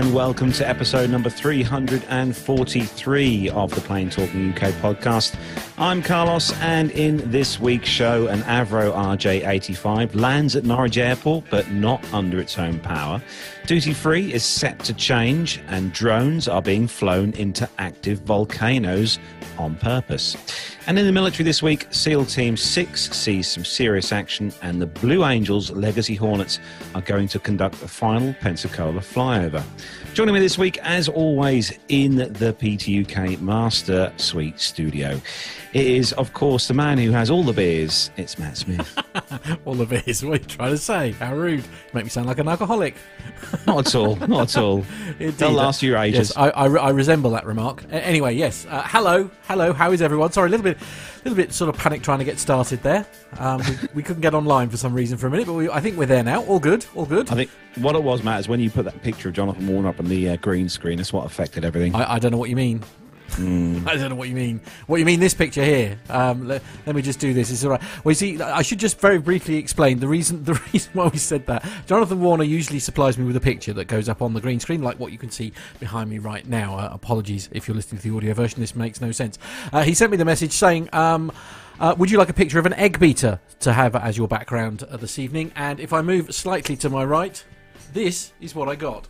and welcome to episode number 343 of the Plane Talking UK podcast. I'm Carlos, and in this week's show, an Avro RJ85 lands at Norwich Airport, but not under its own power. Duty Free is set to change, and drones are being flown into active volcanoes on purpose. And in the military this week, SEAL Team 6 sees some serious action, and the Blue Angels Legacy Hornets are going to conduct the final Pensacola flyover. Joining me this week, as always, in the PTUK Master Suite Studio, it is, of course, the man who has all the beers. It's Matt Smith. All the beers? What are you trying to say? How rude. Make me sound like an alcoholic. Not at all. Not at all. They'll last you ages. Yes, I resemble that remark. Anyway, yes. Hello. How is everyone? Sorry, a little bit sort of panic trying to get started there. We couldn't get online for some reason for a minute, but I think we're there now. All good. I think what it was, Matt, is when you put that picture of Jonathan Warner up on the green screen, that's what affected everything. I don't know what you mean. I don't know what you mean. What you mean this picture here? Let me just do this. It's all right. Well, you see, I should just very briefly explain the reason why we said that. Jonathan Warner usually supplies me with a picture that goes up on the green screen, like what you can see behind me right now. Apologies if you're listening to the audio version. This makes no sense. He sent me the message saying, would you like a picture of an egg beater to have as your background this evening? And if I move slightly to my right, this is what I got.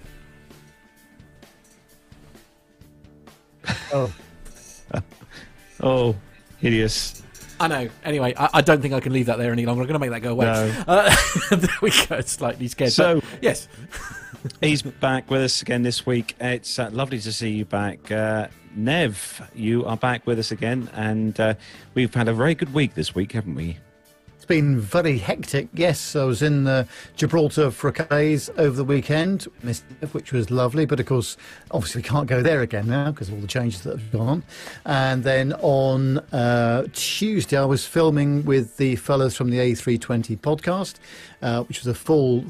Oh, hideous. I know. Anyway, I don't think I can leave that there any longer. I'm going to make that go away. No. There we go. Slightly scared. So, yes. He's back with us again this week. It's lovely to see you back. Nev, you are back with us again. And we've had a very good week this week, haven't we? Been very hectic, yes. I was in Gibraltar for a couple of days over the weekend, which was lovely, but of course obviously we can't go there again now because of all the changes that have gone on. And then on Tuesday I was filming with the fellows from the A320 podcast, which was a full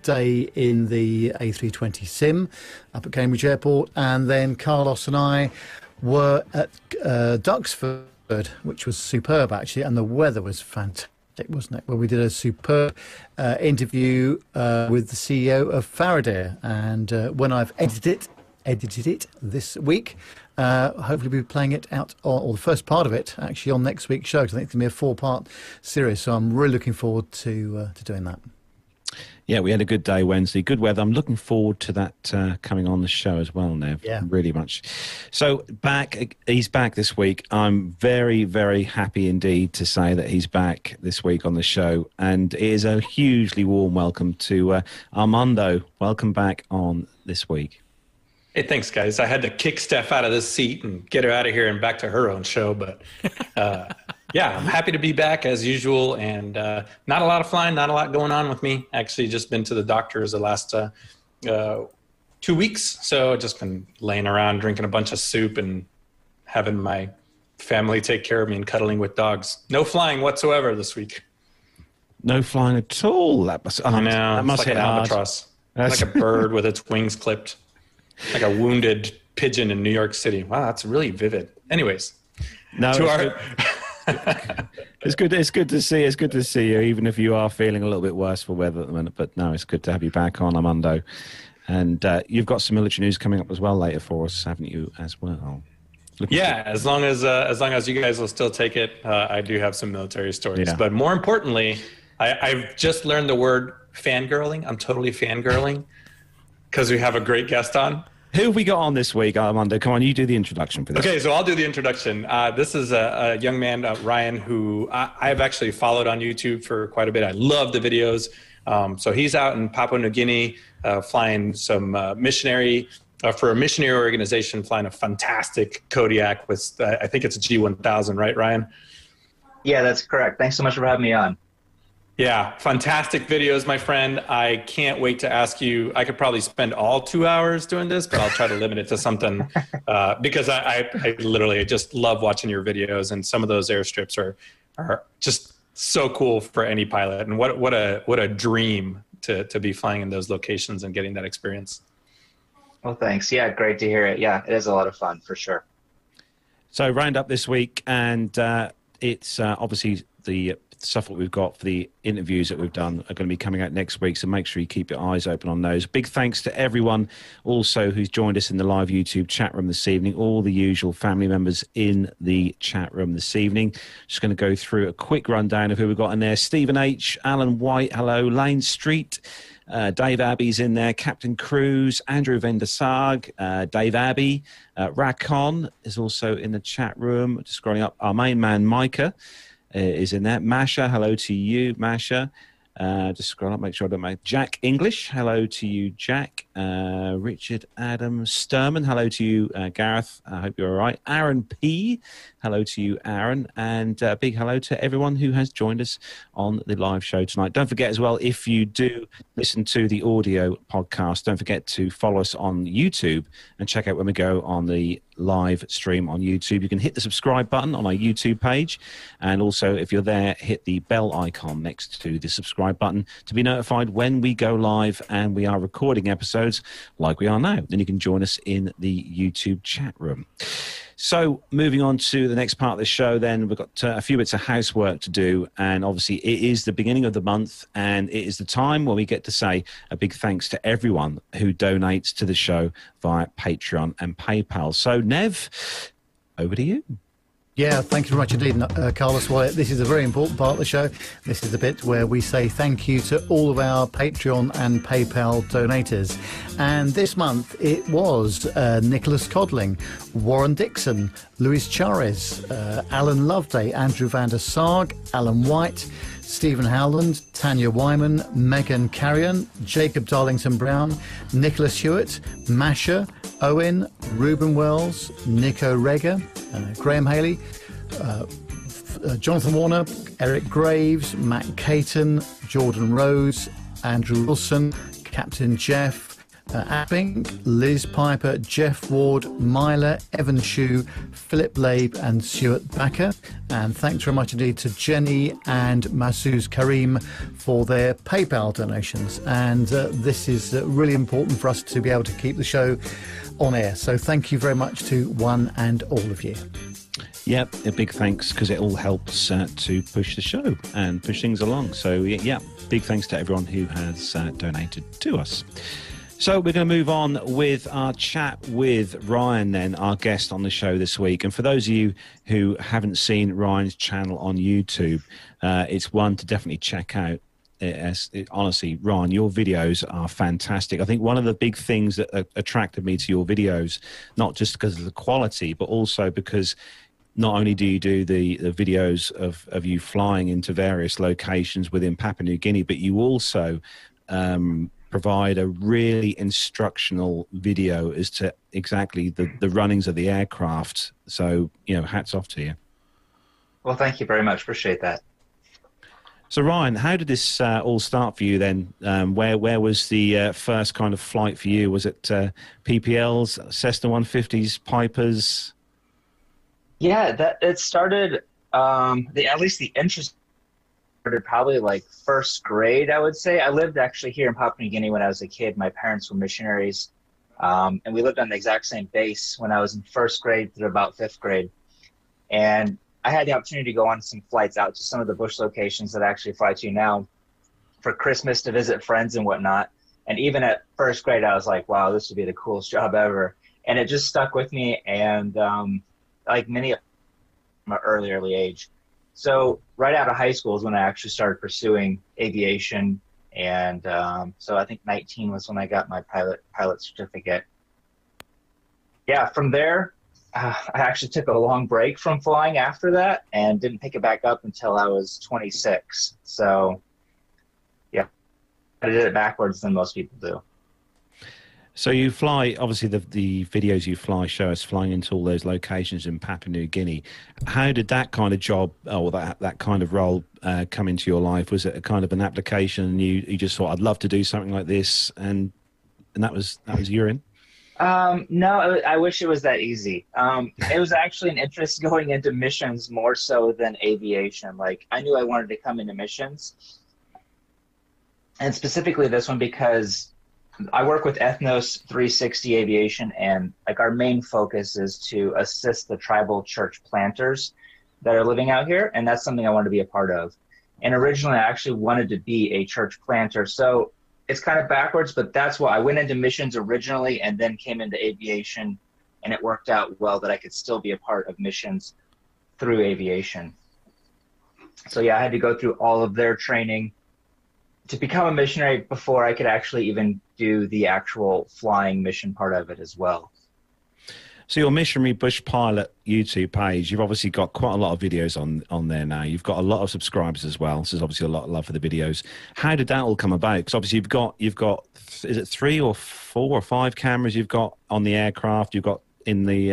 day in the A320 sim up at Cambridge Airport. And then Carlos and I were at Duxford, which was superb actually, and the weather was fantastic, wasn't it? Well, we did a superb interview with the CEO of Faraday, and when I've edited it this week, hopefully we'll be playing it out, or the first part of it actually, on next week's show. I think it's going to be a 4-part series, so I'm really looking forward to doing that. Yeah, we had a good day Wednesday, good weather. I'm looking forward to that coming on the show as well, Nev. Yeah. Really much. So he's back this week. I'm very, very happy indeed to say that he's back this week on the show. And it is a hugely warm welcome to Armando. Welcome back on this week. Hey, thanks, guys. I had to kick Steph out of this seat and get her out of here and back to her own show, but... Yeah, I'm happy to be back as usual, and not a lot of flying, not a lot going on with me. Actually, just been to the doctor's the last 2 weeks, so I've just been laying around drinking a bunch of soup and having my family take care of me and cuddling with dogs. No flying whatsoever this week. No flying at all. That must, I know, that must like hit an albatross. That's... like a bird with its wings clipped, like a wounded pigeon in New York City. Wow, that's really vivid. Anyways, no, to our... It's good to see you, even if you are feeling a little bit worse for weather at the minute. But no, it's good to have you back on, Armando. And you've got some military news coming up as well later for us, haven't you, as well? Yeah, as long as you guys will still take it, I do have some military stories. Yeah. But more importantly, I've just learned the word fangirling. I'm totally fangirling because we have a great guest on. Who have we got on this week, Armando? Come on, you do the introduction for this. Okay, so I'll do the introduction. This is a young man, Ryan, who I've actually followed on YouTube for quite a bit. I love the videos. So he's out in Papua New Guinea flying some for a missionary organization, flying a fantastic Kodiak with, I think it's a G1000, right, Ryan? Yeah, that's correct. Thanks so much for having me on. Yeah, fantastic videos, my friend. I can't wait to ask you. I could probably spend all 2 hours doing this, but I'll try to limit it to something because I literally just love watching your videos, and some of those airstrips are just so cool for any pilot. And what a dream to be flying in those locations and getting that experience. Well, thanks. Yeah, great to hear it. Yeah, it is a lot of fun for sure. So round up this week, and it's obviously the stuff that we've got for the interviews that we've done are going to be coming out next week, so make sure you keep your eyes open on those. Big thanks to everyone also who's joined us in the live YouTube chat room this evening, all the usual family members in the chat room this evening. Just going to go through a quick rundown of who we've got in there. Stephen H, Alan White, hello, Lane Street, Dave Abbey's in there, Captain Cruz, Andrew Vendasag, Dave Abbey, Rakon is also in the chat room. Just scrolling up, our main man Micah is in there. Masha, hello to you, Masha. Just scroll up, make sure I don't make... Jack English, hello to you, Jack. Richard Adam Stearman, hello to you, Gareth. I hope you're all right. Aaron P, hello to you, Aaron. And a big hello to everyone who has joined us on the live show tonight. Don't forget as well, if you do listen to the audio podcast, don't forget to follow us on YouTube and check out when we go on the live stream on YouTube. You can hit the subscribe button on our YouTube page, and also if you're there, hit the bell icon next to the subscribe button to be notified when we go live and we are recording episodes like we are now. Then you can join us in the YouTube chat room. So moving on to the next part of the show then, we've got a few bits of housework to do, and obviously it is the beginning of the month and it is the time where we get to say a big thanks to everyone who donates to the show via Patreon and PayPal. So Nev, over to you. Yeah, thank you very much indeed, Carlos Wyatt. This is a very important part of the show. This is the bit where we say thank you to all of our Patreon and PayPal donators. And this month it was Nicholas Codling, Warren Dixon, Luis Chares, Alan Loveday, Andrew van der Sarg, Alan White, Stephen Howland, Tanya Wyman, Megan Carrion, Jacob Darlington-Brown, Nicholas Hewitt, Masha, Owen, Ruben Wells, Nico Rega, Graham Haley, Jonathan Warner, Eric Graves, Matt Caton, Jordan Rose, Andrew Wilson, Captain Jeff, Abing, Liz Piper, Jeff Ward, Myla, Evan Shue, Philip Labe and Stuart Backer. And thanks very much indeed to Jenny and Masuz Karim for their PayPal donations. And this is really important for us to be able to keep the show on air. So thank you very much to one and all of you. Yep, a big thanks, because it all helps to push the show and push things along. So yeah, big thanks to everyone who has donated to us. So we're going to move on with our chat with Ryan then, our guest on the show this week. And for those of you who haven't seen Ryan's channel on YouTube, it's one to definitely check out. Honestly, Ryan, your videos are fantastic. I think one of the big things that attracted me to your videos, not just because of the quality, but also because not only do you do the videos of you flying into various locations within Papua New Guinea, but you also... provide a really instructional video as to exactly the runnings of the aircraft. So, you know, hats off to you. Well, thank you very much. Appreciate that. So, Ryan, how did this all start for you then? Where was the first kind of flight for you? Was it PPLs, Cessna 150s, Pipers? Yeah, it started, at least the interest probably like first grade, I would say. I lived actually here in Papua New Guinea when I was a kid. My parents were missionaries, and we lived on the exact same base when I was in first grade through about fifth grade. And I had the opportunity to go on some flights out to some of the bush locations that I actually fly to now for Christmas to visit friends and whatnot. And even at first grade, I was like, wow, this would be the coolest job ever. And it just stuck with me, and like many of my early age. So right out of high school is when I actually started pursuing aviation, and so I think 19 was when I got my pilot certificate. Yeah, from there, I actually took a long break from flying after that and didn't pick it back up until I was 26. So yeah, I did it backwards than most people do. So you fly, obviously the videos you fly show us flying into all those locations in Papua New Guinea. How did that kind of job or that kind of role come into your life? Was it a kind of an application and you just thought, I'd love to do something like this, and that was you're in? No, I wish it was that easy. It was actually an interest going into missions more so than aviation. Like, I knew I wanted to come into missions, and specifically this one because I work with Ethnos 360 Aviation, and like our main focus is to assist the tribal church planters that are living out here, and that's something I want to be a part of. And originally, I actually wanted to be a church planter. So it's kind of backwards, but that's why I went into missions originally and then came into aviation. And it worked out well that I could still be a part of missions through aviation. So yeah, I had to go through all of their training to become a missionary before I could actually even do the actual flying mission part of it as well. So your Missionary Bush Pilot YouTube page, you've obviously got quite a lot of videos on there now. You've got a lot of subscribers as well. So there's obviously a lot of love for the videos. How did that all come about? Because obviously you've got is it 3 or 4 or 5 cameras you've got on the aircraft? You've got in the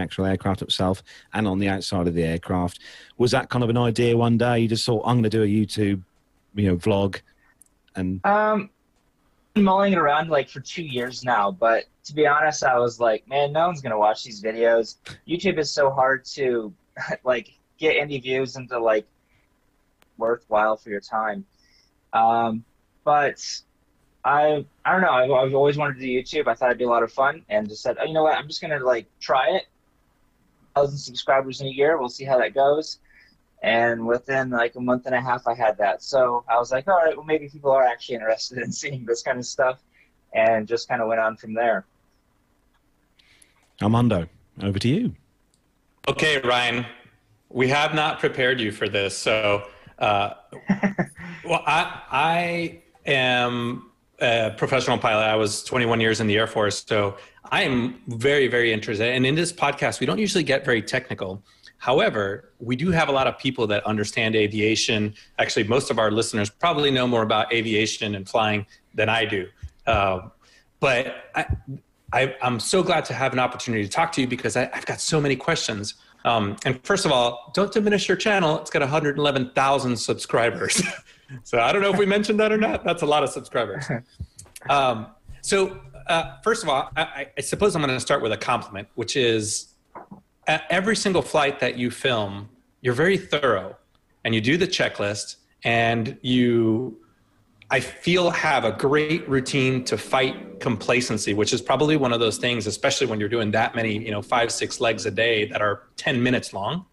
actual aircraft itself and on the outside of the aircraft. Was that kind of an idea one day? You just thought, I'm going to do a YouTube, vlog, and been mulling it around like for 2 years now, but to be honest, I was like, man, no one's gonna watch these videos. YouTube is so hard to like get any views into like worthwhile for your time. But I don't know, I've always wanted to do YouTube. I thought it'd be a lot of fun, and just said, oh, you know what, I'm just gonna like try it. 1,000 subscribers in a year, we'll see how that goes. And within like a month and a half, I had that. So I was like, all right, well, maybe people are actually interested in seeing this kind of stuff, and just kind of went on from there. Armando, over to you. Okay, Ryan, we have not prepared you for this. So, well, I am a professional pilot. I was 21 years in the Air Force. So I am very, very interested. And in this podcast, we don't usually get very technical. However, we do have a lot of people that understand aviation. Actually, most of our listeners probably know more about aviation and flying than I do. But I'm so glad to have an opportunity to talk to you, because I've got so many questions. And first of all, don't diminish your channel. It's got 111,000 subscribers. So I don't know if we mentioned that or not. That's a lot of subscribers. First of all, I suppose I'm going to start with a compliment, which is, at every single flight that you film, you're very thorough, and you do the checklist, and you, I feel, have a great routine to fight complacency, which is probably one of those things, especially when you're doing that many, 5, 6 legs a day that are 10 minutes long.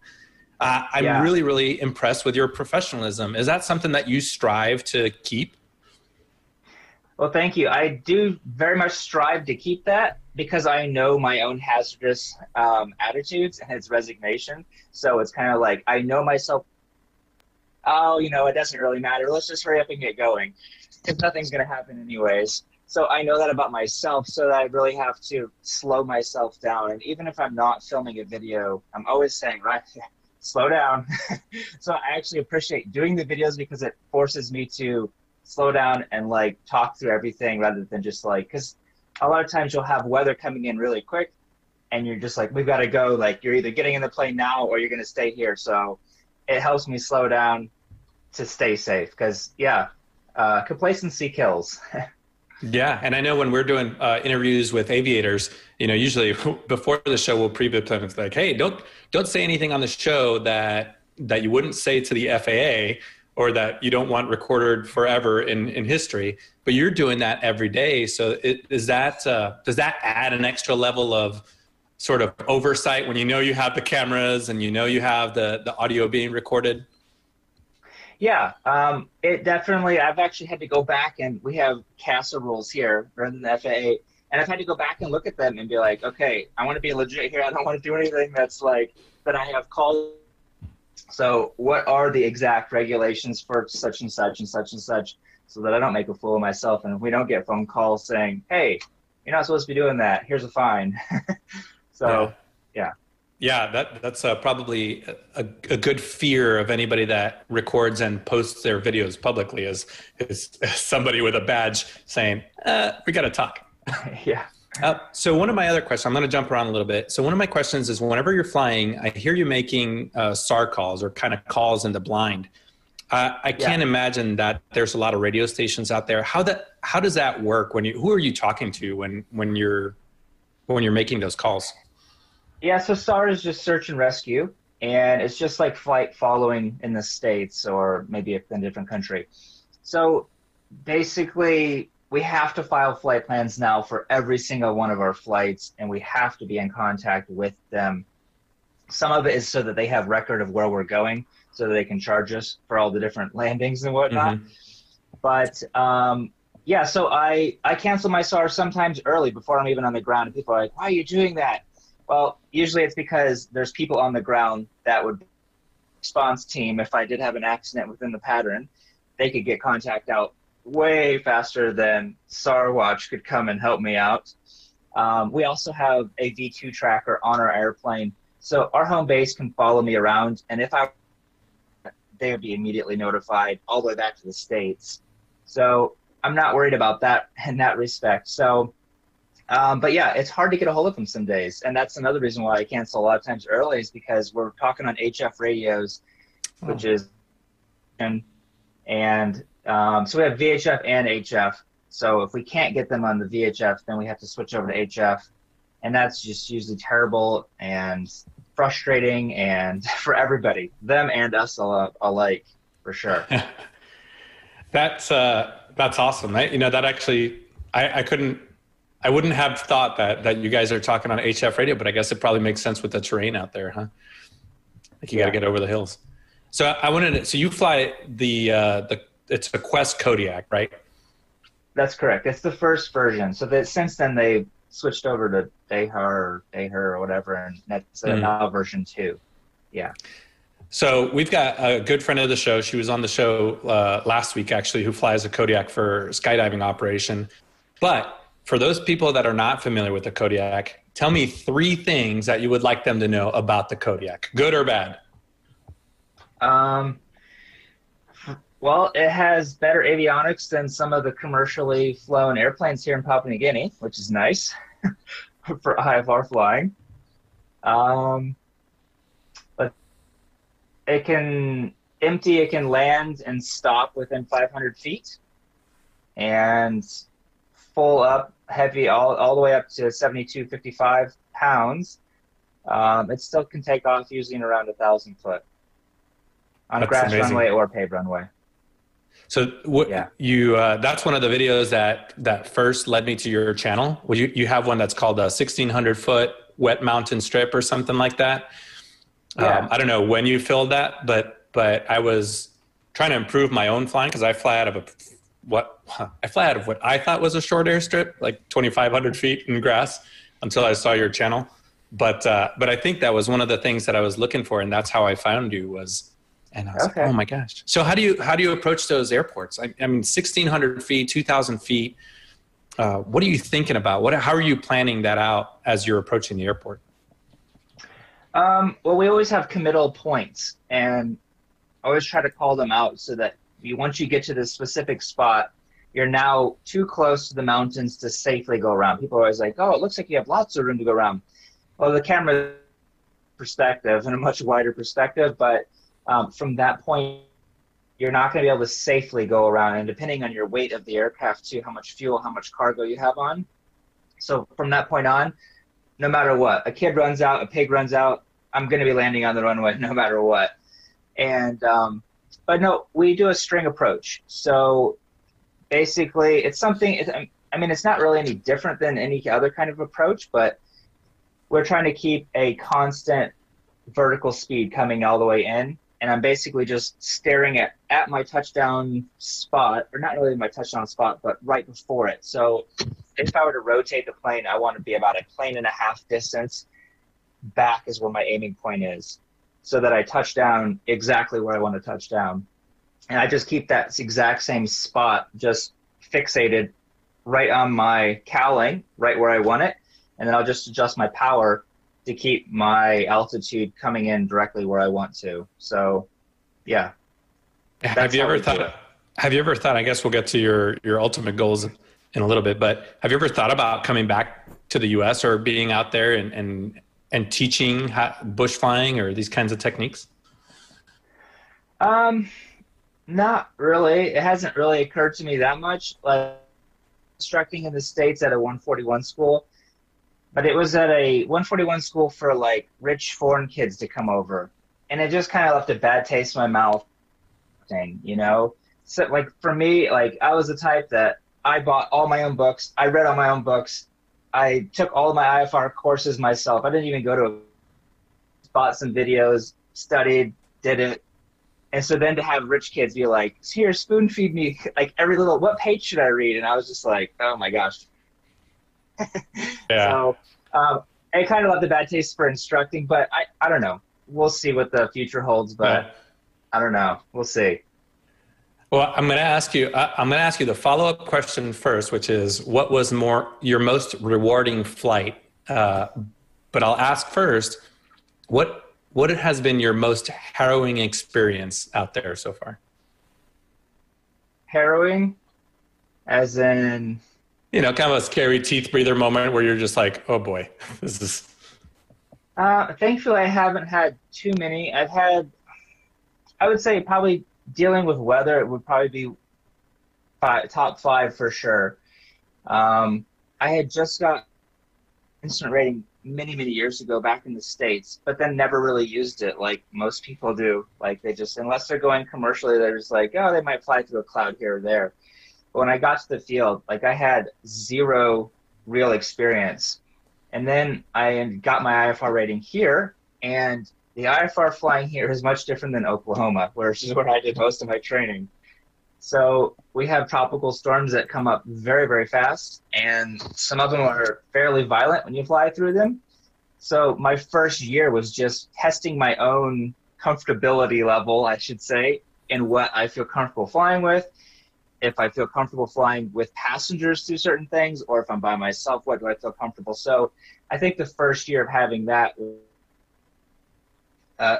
I'm really, really impressed with your professionalism. Is that something that you strive to keep? Well, thank you. I do very much strive to keep that, because I know my own hazardous attitudes and its resignation. So it's kind of like, I know myself, oh, it doesn't really matter. Let's just hurry up and get going, because nothing's going to happen anyways. So I know that about myself, so that I really have to slow myself down. And even if I'm not filming a video, I'm always saying, right, slow down. So I actually appreciate doing the videos, because it forces me to slow down and like talk through everything, rather than just like, because a lot of times you'll have weather coming in really quick, and you're just like, we've got to go, like you're either getting in the plane now or you're going to stay here. So it helps me slow down to stay safe, because complacency kills. Yeah. And I know when we're doing interviews with aviators, usually before the show, we'll preview them. It's like, hey, don't say anything on the show that you wouldn't say to the FAA, or that you don't want recorded forever in history, but you're doing that every day. So does that add an extra level of sort of oversight when you have the cameras and you have the audio being recorded? Yeah, it definitely, I've actually had to go back, and we have CASA rules here rather than the FAA. And I've had to go back and look at them and be like, okay, I want to be legit here. I don't want to do anything that's like, that I have called. So what are the exact regulations for such and such and such and such, so that I don't make a fool of myself? And if we don't get phone calls saying, hey, you're not supposed to be doing that, here's a fine. So, yeah. Yeah, that's probably a good fear of anybody that records and posts their videos publicly, is somebody with a badge saying, we got to talk. Yeah. So one of my other questions, I'm going to jump around a little bit. So one of my questions is, whenever you're flying, I hear you making SAR calls, or kind of calls in the blind. I can't imagine that there's a lot of radio stations out there. How does that work? Who are you talking to when you're making those calls? Yeah, so SAR is just search and rescue, and it's just like flight following in the States, or maybe in a different country. So basically, we have to file flight plans now for every single one of our flights, and we have to be in contact with them. Some of it is so that they have record of where we're going. so they can charge us for all the different landings and whatnot. Mm-hmm. But yeah, so I cancel my SAR sometimes early before I'm even on the ground, and people are like, "Why are you doing that?" Well, usually it's because there's people on the ground that would response team. If I did have an accident within the pattern, they could get contact out way faster than SAR Watch could come and help me out. We also have a V2 tracker on our airplane, so our home base can follow me around, and if I, they would be immediately notified all the way back to the States. So I'm not worried about that in that respect. So, but yeah, it's hard to get a hold of them some days, and that's another reason why I cancel a lot of times early, is because we're talking on HF radios, which is, and so we have VHF and HF. So if we can't get them on the VHF, then we have to switch over to HF, and that's just usually terrible and frustrating, and for everybody, them and us alike, for sure. That's awesome. You know, that actually, I wouldn't have thought that you guys are talking on HF radio, but I guess it probably makes sense with the terrain out there, huh? Like you got to get over the hills. So I wanted to, so you fly the it's a Quest Kodiak, right? That's correct. It's the first version. So that since then they switched over to Deher or whatever, and that's now version 2. Yeah. So we've got a good friend of the show. She was on the show last week, actually, who flies a Kodiak for skydiving operation. But for those people that are not familiar with the Kodiak, tell me 3 things that you would like them to know about the Kodiak, good or bad. Well, it has better avionics than some of the commercially flown airplanes here in Papua New Guinea, which is nice for IFR flying. But it can empty, it can land and stop within 500 feet and full up heavy all the way up to 7,255 pounds. It still can take off usually in around 1,000 foot on a grass runway or paved runway. So that's one of the videos that first led me to your channel. Well, you have one that's called a 1,600 foot wet mountain strip or something like that. Yeah. I don't know when you filled that, but I was trying to improve my own flying, because I fly out of what I thought was a short airstrip, like 2,500 feet in grass, until I saw your channel. But I think that was one of the things that I was looking for, and that's how I found you was. And I was like, oh my gosh. So how do you approach those airports? I mean, 1,600 feet, 2,000 feet. What are you thinking about? How are you planning that out as you're approaching the airport? Well, we always have committal points, and I always try to call them out so that once you get to this specific spot, you're now too close to the mountains to safely go around. People are always like, oh, it looks like you have lots of room to go around. Well, the camera perspective and a much wider perspective, but from that point, you're not going to be able to safely go around, and depending on your weight of the aircraft too, how much fuel, how much cargo you have on. So from that point on, no matter what, a kid runs out, a pig runs out, I'm going to be landing on the runway no matter what. And, but no, we do a string approach. So basically it's something, I mean, it's not really any different than any other kind of approach, but we're trying to keep a constant vertical speed coming all the way in. And I'm basically just staring at my touchdown spot, or not really my touchdown spot, but right before it. So if I were to rotate the plane, I want to be about a plane and a half distance back is where my aiming point is, so that I touch down exactly where I want to touch down. And I just keep that exact same spot just fixated right on my cowling, right where I want it. And then I'll just adjust my power to keep my altitude coming in directly where I want to. So, yeah. Have you ever thought, I guess we'll get to your ultimate goals in a little bit, but have you ever thought about coming back to the US or being out there and teaching bush flying or these kinds of techniques? Not really. It hasn't really occurred to me that much. Like instructing in the States at a 141 school, but it was at a 141 school for like rich foreign kids to come over, and it just kind of left a bad taste in my mouth thing, you know? So like for me, like I was the type that I bought all my own books. I read all my own books. I took all my IFR courses myself. I didn't even go to bought some videos, studied, did it, And so then to have rich kids be like, here, spoon feed me, like every little, what page should I read? And I was just like, oh my gosh. Yeah. So I kind of left the bad taste for instructing, but I don't know. We'll see what the future holds, but yeah. I don't know. We'll see. Well, I'm going to ask you, the follow-up question first, which is what was your most rewarding flight? But I'll ask first, what has been your most harrowing experience out there so far? Harrowing? As in? You know, kind of a scary teeth breather moment where you're just like, oh boy, this is. Thankfully, I haven't had too many. I've had, I would say probably dealing with weather, it would probably be top 5 for sure. I had just got incident rating many years ago back in the States, but then never really used it like most people do. Like they just, unless they're going commercially, they're just like, oh, they might fly through a cloud here or there. But when I got to the field, like I had 0 real experience. And then I got my IFR rating here, and the IFR flying here is much different than Oklahoma, which is where I did most of my training. So we have tropical storms that come up very fast, and some of them are fairly violent when you fly through them. So my first year was just testing my own comfortability level, I should say, and what I feel comfortable flying with. If I feel comfortable flying with passengers through certain things, or if I'm by myself, what do I feel comfortable? So I think the first year of having that was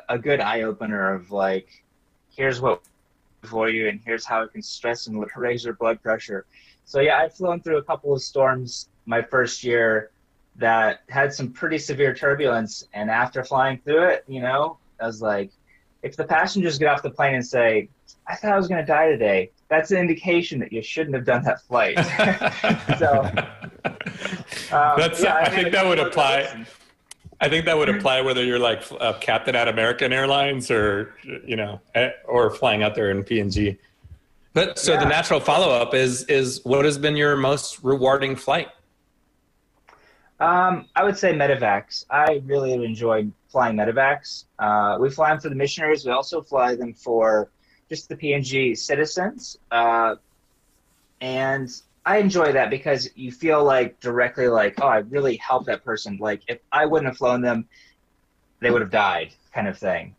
a good eye-opener of like, here's what for you and here's how it can stress and raise your blood pressure. So yeah, I've flown through a couple of storms my first year that had some pretty severe turbulence, and after flying through it, you know, I was like, if the passengers get off the plane and say, I thought I was going to die today, that's an indication that you shouldn't have done that flight. So that's, yeah, I think that would apply. I think that would apply whether you're like a captain at American Airlines or, you know, or flying out there in PNG. But so yeah. The natural follow-up is what has been your most rewarding flight? I would say medevacs. I really enjoyed flying medevacs. We fly them for the missionaries. We also fly them for just the PNG citizens. And I enjoy that because you feel like directly like, oh, I really helped that person. Like if I wouldn't have flown them, they would have died, kind of thing.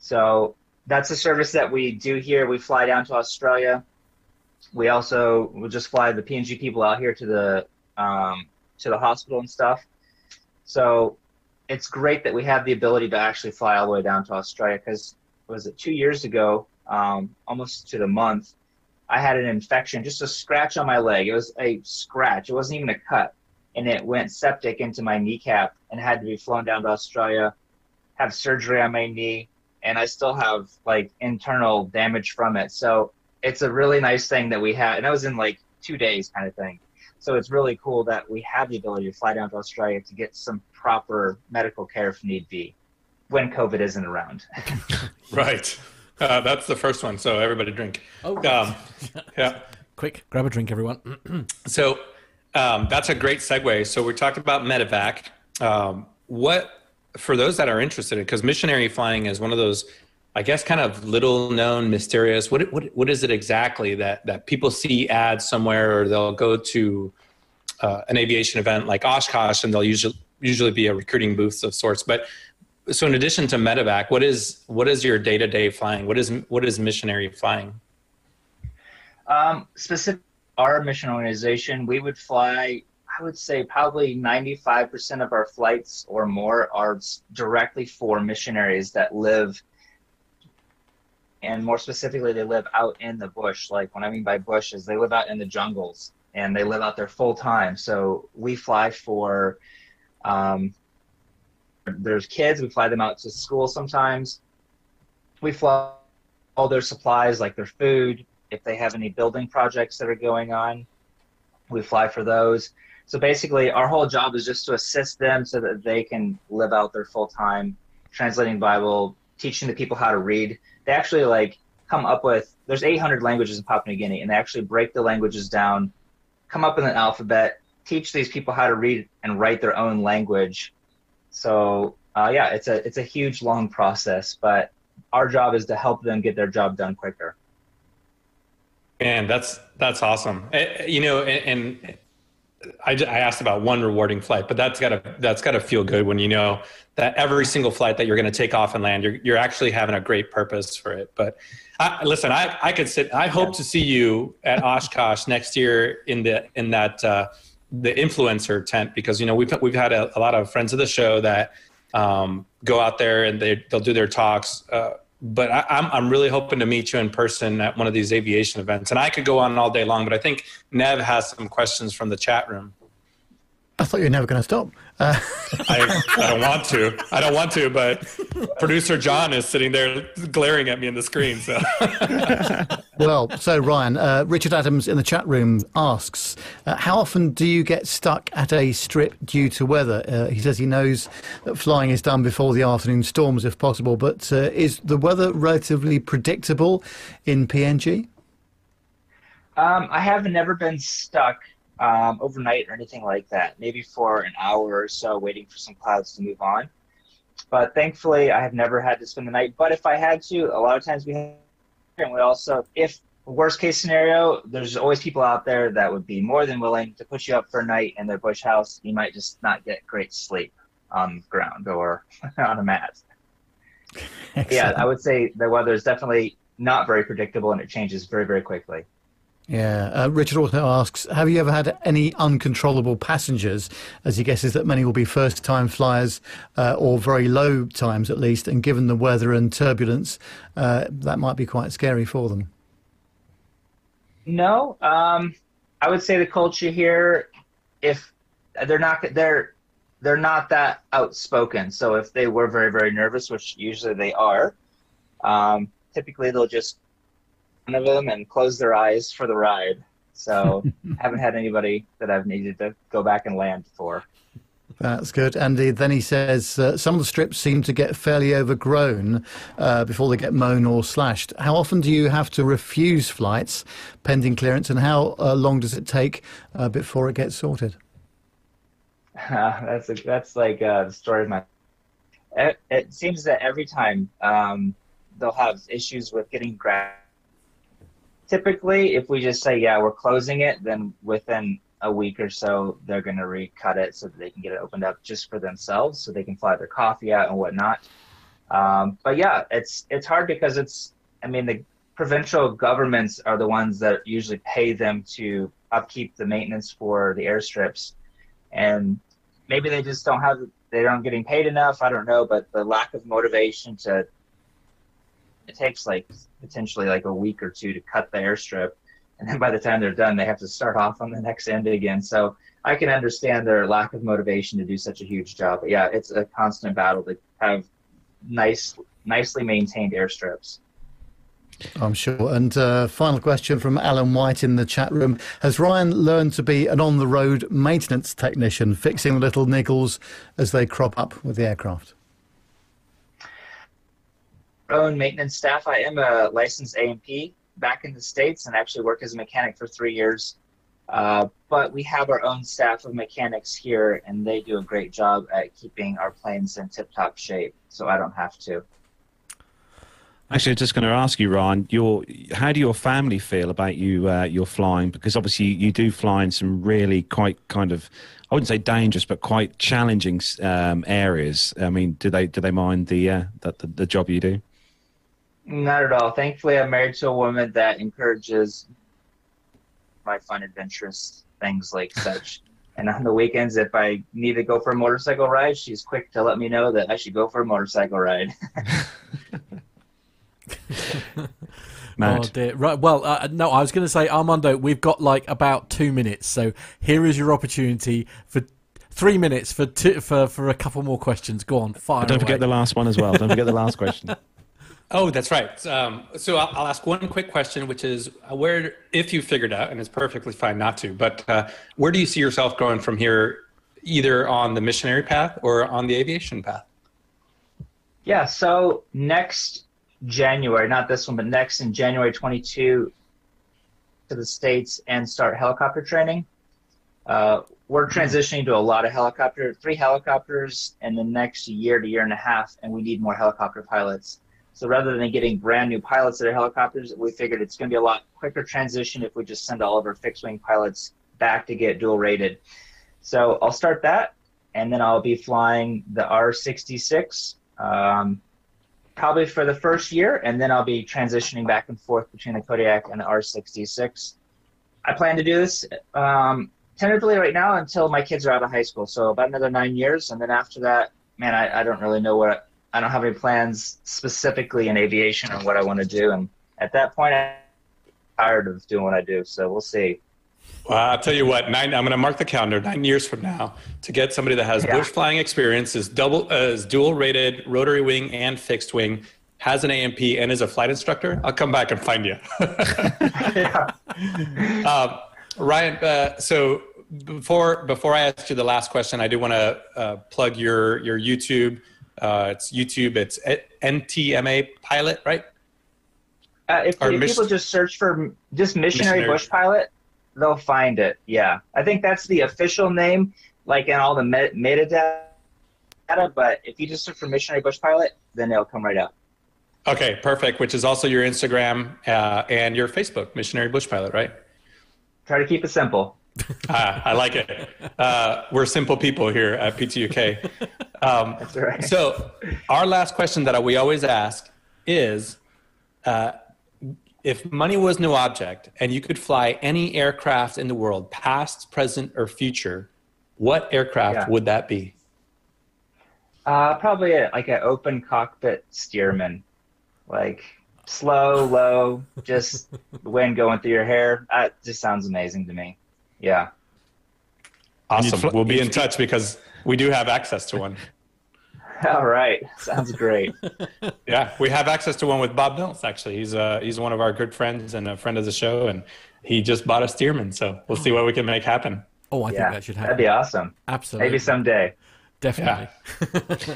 So that's a service that we do here. We fly down to Australia. We also will just fly the PNG people out here to the hospital and stuff. So it's great that we have the ability to actually fly all the way down to Australia because, was it 2 years ago, almost to the month, I had an infection, just a scratch on my leg. It was a scratch. It wasn't even a cut. And it went septic into my kneecap and had to be flown down to Australia, have surgery on my knee, and I still have, like, internal damage from it. So it's a really nice thing that we had. And that was in, like, 2 days kind of thing. So it's really cool that we have the ability to fly down to Australia to get some proper medical care if need be when COVID isn't around. Right. That's the first one, so everybody drink. Oh, yeah. Quick, grab a drink, everyone. So that's a great segue. So we talked about medevac. What, for those that are interested in, because missionary flying is one of those, I guess, kind of little known, mysterious. What is it exactly that people see ads somewhere, or they'll go to an aviation event like Oshkosh, and they'll usually be a recruiting booth of sorts, but. So in addition to medevac, what is your day-to-day flying? What is missionary flying? Specifically, our mission organization, we would fly, I would say probably 95% of our flights or more are directly for missionaries that live, and more specifically, they live out in the bush. Like what I mean by bush is they live out in the jungles, and they live out there full time. So we fly for... there's kids, we fly them out to school sometimes. We fly all their supplies, like their food. If they have any building projects that are going on, we fly for those. So basically, our whole job is just to assist them so that they can live out their full time, translating Bible, teaching the people how to read. They actually like come up with, there's 800 languages in Papua New Guinea, and they actually break the languages down, come up with an alphabet, teach these people how to read and write their own language. So yeah, it's a huge long process, but Our job is to help them get their job done quicker. Man, that's awesome. You know, and I asked about one rewarding flight, but that's gotta feel good when you know that every single flight that you're going to take off and land, you're actually having a great purpose for it. But listen, I could sit. I hope to see you at Oshkosh next year in that influencer tent, because you know we've had a lot of friends of the show that go out there and they'll do their talks. But I'm really hoping to meet you in person at one of these aviation events. And I could go on all day long, but I think Nev has some questions from the chat room. I thought you were never going to stop. I don't want to. I don't want to, but producer John is sitting there glaring at me in the screen. So, so Ryan, Richard Adams in the chat room asks, how often do you get stuck at a strip due to weather? He says he knows that flying is done before the afternoon storms, if possible, but is the weather relatively predictable in PNG? I have never been stuck overnight or anything like that, maybe for an hour or so waiting for some clouds to move on. But thankfully, I have never had to spend the night. But if I had to, a lot of times we have, and we also, if worst case scenario, there's always people out there that would be more than willing to put you up for a night in their bush house. You might just not get great sleep on the ground or on a mat. Excellent. Yeah, I would say the weather is definitely not very predictable and it changes very, very quickly. Yeah. Richard also asks, have you ever had any uncontrollable passengers, as he guesses that many will be first-time flyers or very low times at least, and given the weather and turbulence, that might be quite scary for them? No. I would say the culture here, if they're not that outspoken. So if they were very, very nervous, which usually they are, typically they'll just one of them and close their eyes for the ride. So haven't had anybody that I've needed to go back and land for. That's good. And then he says, some of the strips seem to get fairly overgrown before they get mown or slashed. How often do you have to refuse flights pending clearance, and how long does it take before it gets sorted? That's like the story of my... It seems that every time they'll have issues with getting grabbed. Typically, if we just say, yeah, we're closing it, then within a week or so, they're going to recut it so that they can get it opened up just for themselves, so they can fly their coffee out and whatnot. But yeah, it's hard because the provincial governments are the ones that usually pay them to upkeep the maintenance for the airstrips. And maybe they just aren't getting paid enough. I don't know, but the lack of motivation to, it takes like potentially like a week or two to cut the airstrip, and then by the time they're done they have to start off on the next end again. So I can understand their lack of motivation to do such a huge job. But yeah, it's a constant battle to have nicely maintained airstrips. I'm sure. And final question from Alan White in the chat room. Has Ryan learned to be an on-the-road maintenance technician, fixing the little niggles as they crop up with the aircraft? Own maintenance staff. I am a licensed A&P back in the States and actually worked as a mechanic for 3 years. But we have our own staff of mechanics here, and they do a great job at keeping our planes in tip-top shape, so I don't have to. Actually, I'm just going to ask you, Ryan, how do your family feel about you, your flying? Because obviously you do fly in some really quite kind of, I wouldn't say dangerous, but quite challenging areas. I mean, do they mind the job you do? Not at all. Thankfully, I'm married to a woman that encourages my fun, adventurous things like such. And on the weekends, if I need to go for a motorcycle ride, she's quick to let me know that I should go for a motorcycle ride. Oh dear. Right. Well, no, I was going to say, Armando, we've got like about 2 minutes, so here is your opportunity for 3 minutes for a couple more questions. Go on, fire. Don't forget the last one as well. Don't forget the last question. Oh, that's right. So I'll ask one quick question, which is where, if you figured out, and it's perfectly fine not to, but where do you see yourself going from here, either on the missionary path or on the aviation path? Yeah. So next January, not this one, but next in January 22, to the States and start helicopter training. We're transitioning to a lot of helicopters, 3 helicopters in the next year to year and a half, and we need more helicopter pilots. So rather than getting brand new pilots that are helicopters, we figured it's going to be a lot quicker transition if we just send all of our fixed wing pilots back to get dual rated. So I'll start that, and then I'll be flying the R-66 probably for the first year, and then I'll be transitioning back and forth between the Kodiak and the R-66. I plan to do this tentatively right now until my kids are out of high school, so about another 9 years, and then after that, man, I don't really know what – I don't have any plans specifically in aviation on what I want to do, and at that point, I'm tired of doing what I do, so we'll see. Well, I'll tell you what, I'm going to mark the calendar 9 years from now to get somebody that has bush flying experience, is dual rated rotary wing and fixed wing, has an AMP and is a flight instructor. I'll come back and find you. Ryan, so before I ask you the last question, I do want to plug your YouTube. It's YouTube. It's NTMA Pilot, right? If people just search for just Missionary Bush Pilot, they'll find it. Yeah, I think that's the official name, like in all the metadata. But if you just search for Missionary Bush Pilot, then they'll come right up. Okay, perfect. Which is also your Instagram and your Facebook, Missionary Bush Pilot, right? Try to keep it simple. I like it. We're simple people here at PTUK. That's right. So our last question that we always ask is, if money was no object and you could fly any aircraft in the world, past, present, or future, what aircraft would that be? Probably like an open cockpit Stearman, like slow, low, just the wind going through your hair. That just sounds amazing to me. Yeah. Awesome. We'll be in touch because we do have access to one. All right. Sounds great. Yeah, we have access to one with Bob Mills, actually. He's one of our good friends and a friend of the show, and he just bought a Stearman, so we'll see what we can make happen. Oh, I think that should happen. That'd be awesome. Absolutely. Maybe someday. Definitely. Yeah.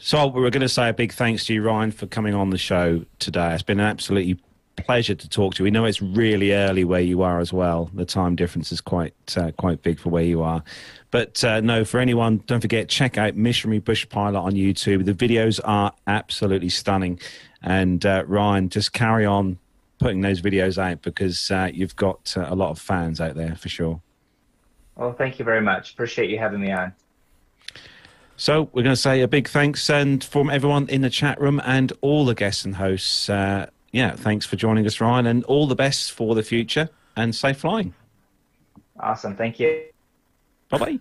So we're going to say a big thanks to you, Ryan, for coming on the show today. It's been an absolutely pleasure to talk to you. We know it's really early where you are as well. The time difference is quite big for where you are. But no, for anyone, don't forget, check out Missionary Bush Pilot on YouTube. The videos are absolutely stunning. And Ryan, just carry on putting those videos out because you've got a lot of fans out there for sure. Well, thank you very much. Appreciate you having me on. So we're going to say a big thanks and from everyone in the chat room and all the guests and hosts. Yeah, thanks for joining us, Ryan, and all the best for the future and safe flying. Awesome. Thank you. Bye-bye.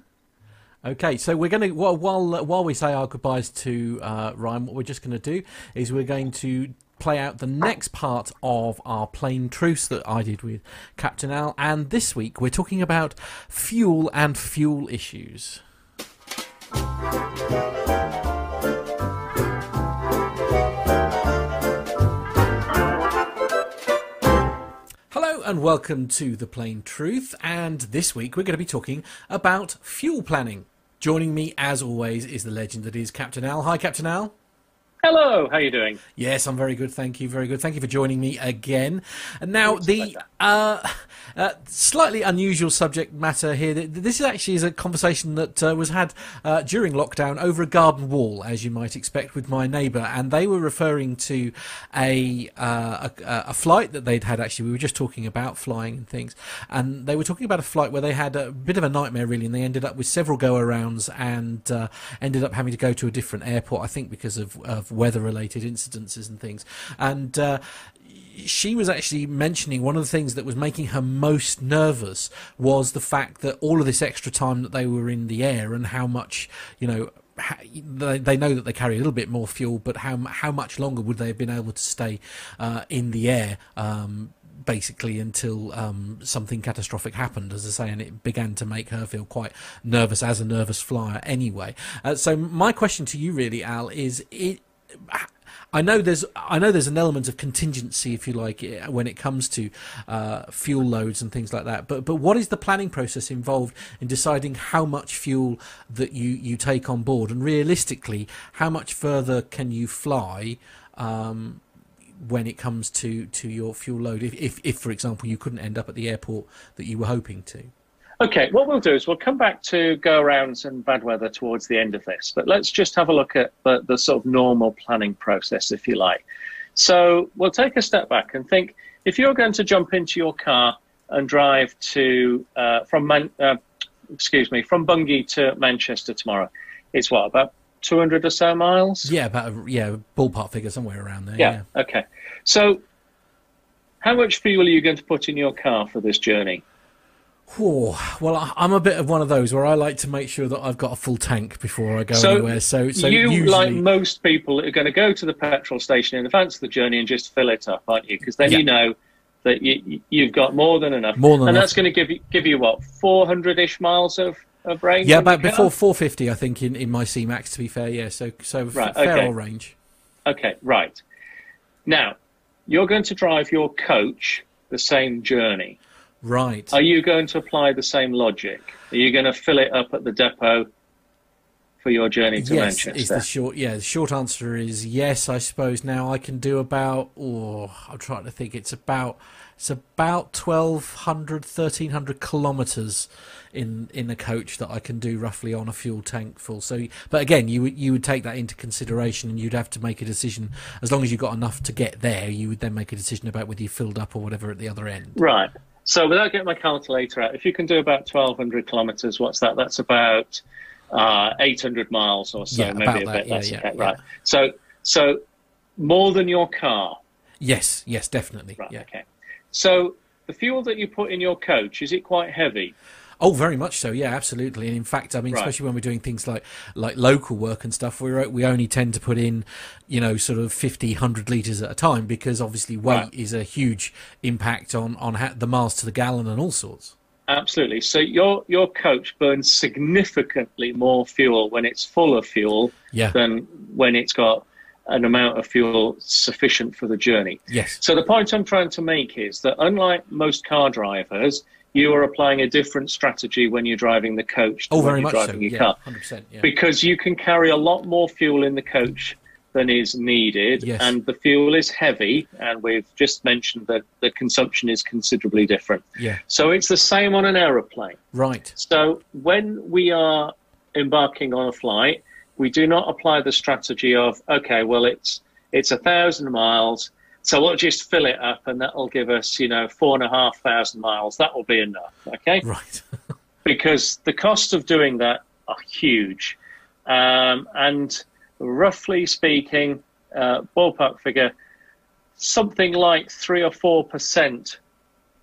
Okay, so we're going to, while we say our goodbyes to Ryan, what we're just going to do is we're going to play out the next part of our plane truce that I did with Captain Al, and this week we're talking about fuel and fuel issues. Hello and welcome to The Plane Truth, and this week we're going to be talking about fuel planning. Joining me as always is the legend that is Captain Al. Hi, Captain Al. Hello, how are you doing? Yes, I'm very good, thank you, very good. Thank you for joining me again. And now the slightly unusual subject matter here. This is a conversation that was had during lockdown over a garden wall, as you might expect, with my neighbour. And they were referring to a flight that they'd had, actually. We were just talking about flying and things. And they were talking about a flight where they had a bit of a nightmare, really, and they ended up with several go-arounds and ended up having to go to a different airport, I think, because of weather-related incidences and things. And she was actually mentioning one of the things that was making her most nervous was the fact that all of this extra time that they were in the air and how much, you know, they know that they carry a little bit more fuel, but how much longer would they have been able to stay in the air, basically until something catastrophic happened, as I say, and it began to make her feel quite nervous as a nervous flyer anyway. So my question to you really, Al, is I know there's an element of contingency, if you like, when it comes to fuel loads and things like that. But what is the planning process involved in deciding how much fuel that you take on board, and realistically, how much further can you fly when it comes to your fuel load? If for example, you couldn't end up at the airport that you were hoping to. Okay, what we'll do is we'll come back to go-arounds and bad weather towards the end of this, but let's just have a look at the sort of normal planning process, if you like. So we'll take a step back and think, if you're going to jump into your car and drive to from Bungie to Manchester tomorrow, it's what, about 200 or so miles? Yeah, ballpark figure somewhere around there. Yeah. Okay. So how much fuel are you going to put in your car for this journey? Oh, well, I'm a bit of one of those where I like to make sure that I've got a full tank before I go anywhere. So you, usually, like most people, are going to go to the petrol station in advance of the journey and just fill it up, aren't you? Because then you know that you've got more than enough. That's going to give you what, 400-ish miles of range? Yeah, about before 450, I think, in my C-Max, to be fair, yeah. So fair old range. Okay, right. Now, you're going to drive your coach the same journey. Right. Are you going to apply the same logic? Are you going to fill it up at the depot for your journey to Manchester? The short answer is yes, I suppose. Now I can do about, I'm trying to think, it's about 1,200, 1,300 kilometres in a coach that I can do roughly on a fuel tank full. So, but again, you would take that into consideration, and you'd have to make a decision. As long as you've got enough to get there, you would then make a decision about whether you filled up or whatever at the other end. Right. So without getting my calculator out, if you can do about 1,200 kilometres, what's that? That's about 800 miles or so, maybe a bit less. Yeah, okay, yeah. Right. So more than your car. Yes, definitely. Right, yeah. Okay. So the fuel that you put in your coach, is it quite heavy? Oh, very much so. Yeah, absolutely. And in fact, I mean, especially when we're doing things like local work and stuff, we only tend to put in, sort of 50, 100 litres at a time, because obviously weight is a huge impact on the miles to the gallon and all sorts. Absolutely. So your coach burns significantly more fuel when it's full of fuel than when it's got an amount of fuel sufficient for the journey. Yes. So the point I'm trying to make is that unlike most car drivers, you are applying a different strategy when you're driving the coach to when you're driving your car. 100%, yeah. Because you can carry a lot more fuel in the coach than is needed, and the fuel is heavy, and we've just mentioned that the consumption is considerably different. Yeah. So it's the same on an aeroplane. Right. So when we are embarking on a flight, we do not apply the strategy of, okay, well, it's 1,000 miles, so we'll just fill it up, and that'll give us, 4,500 miles. That will be enough, okay? Right. Because the costs of doing that are huge. And roughly speaking, ballpark figure, something like 3 or 4%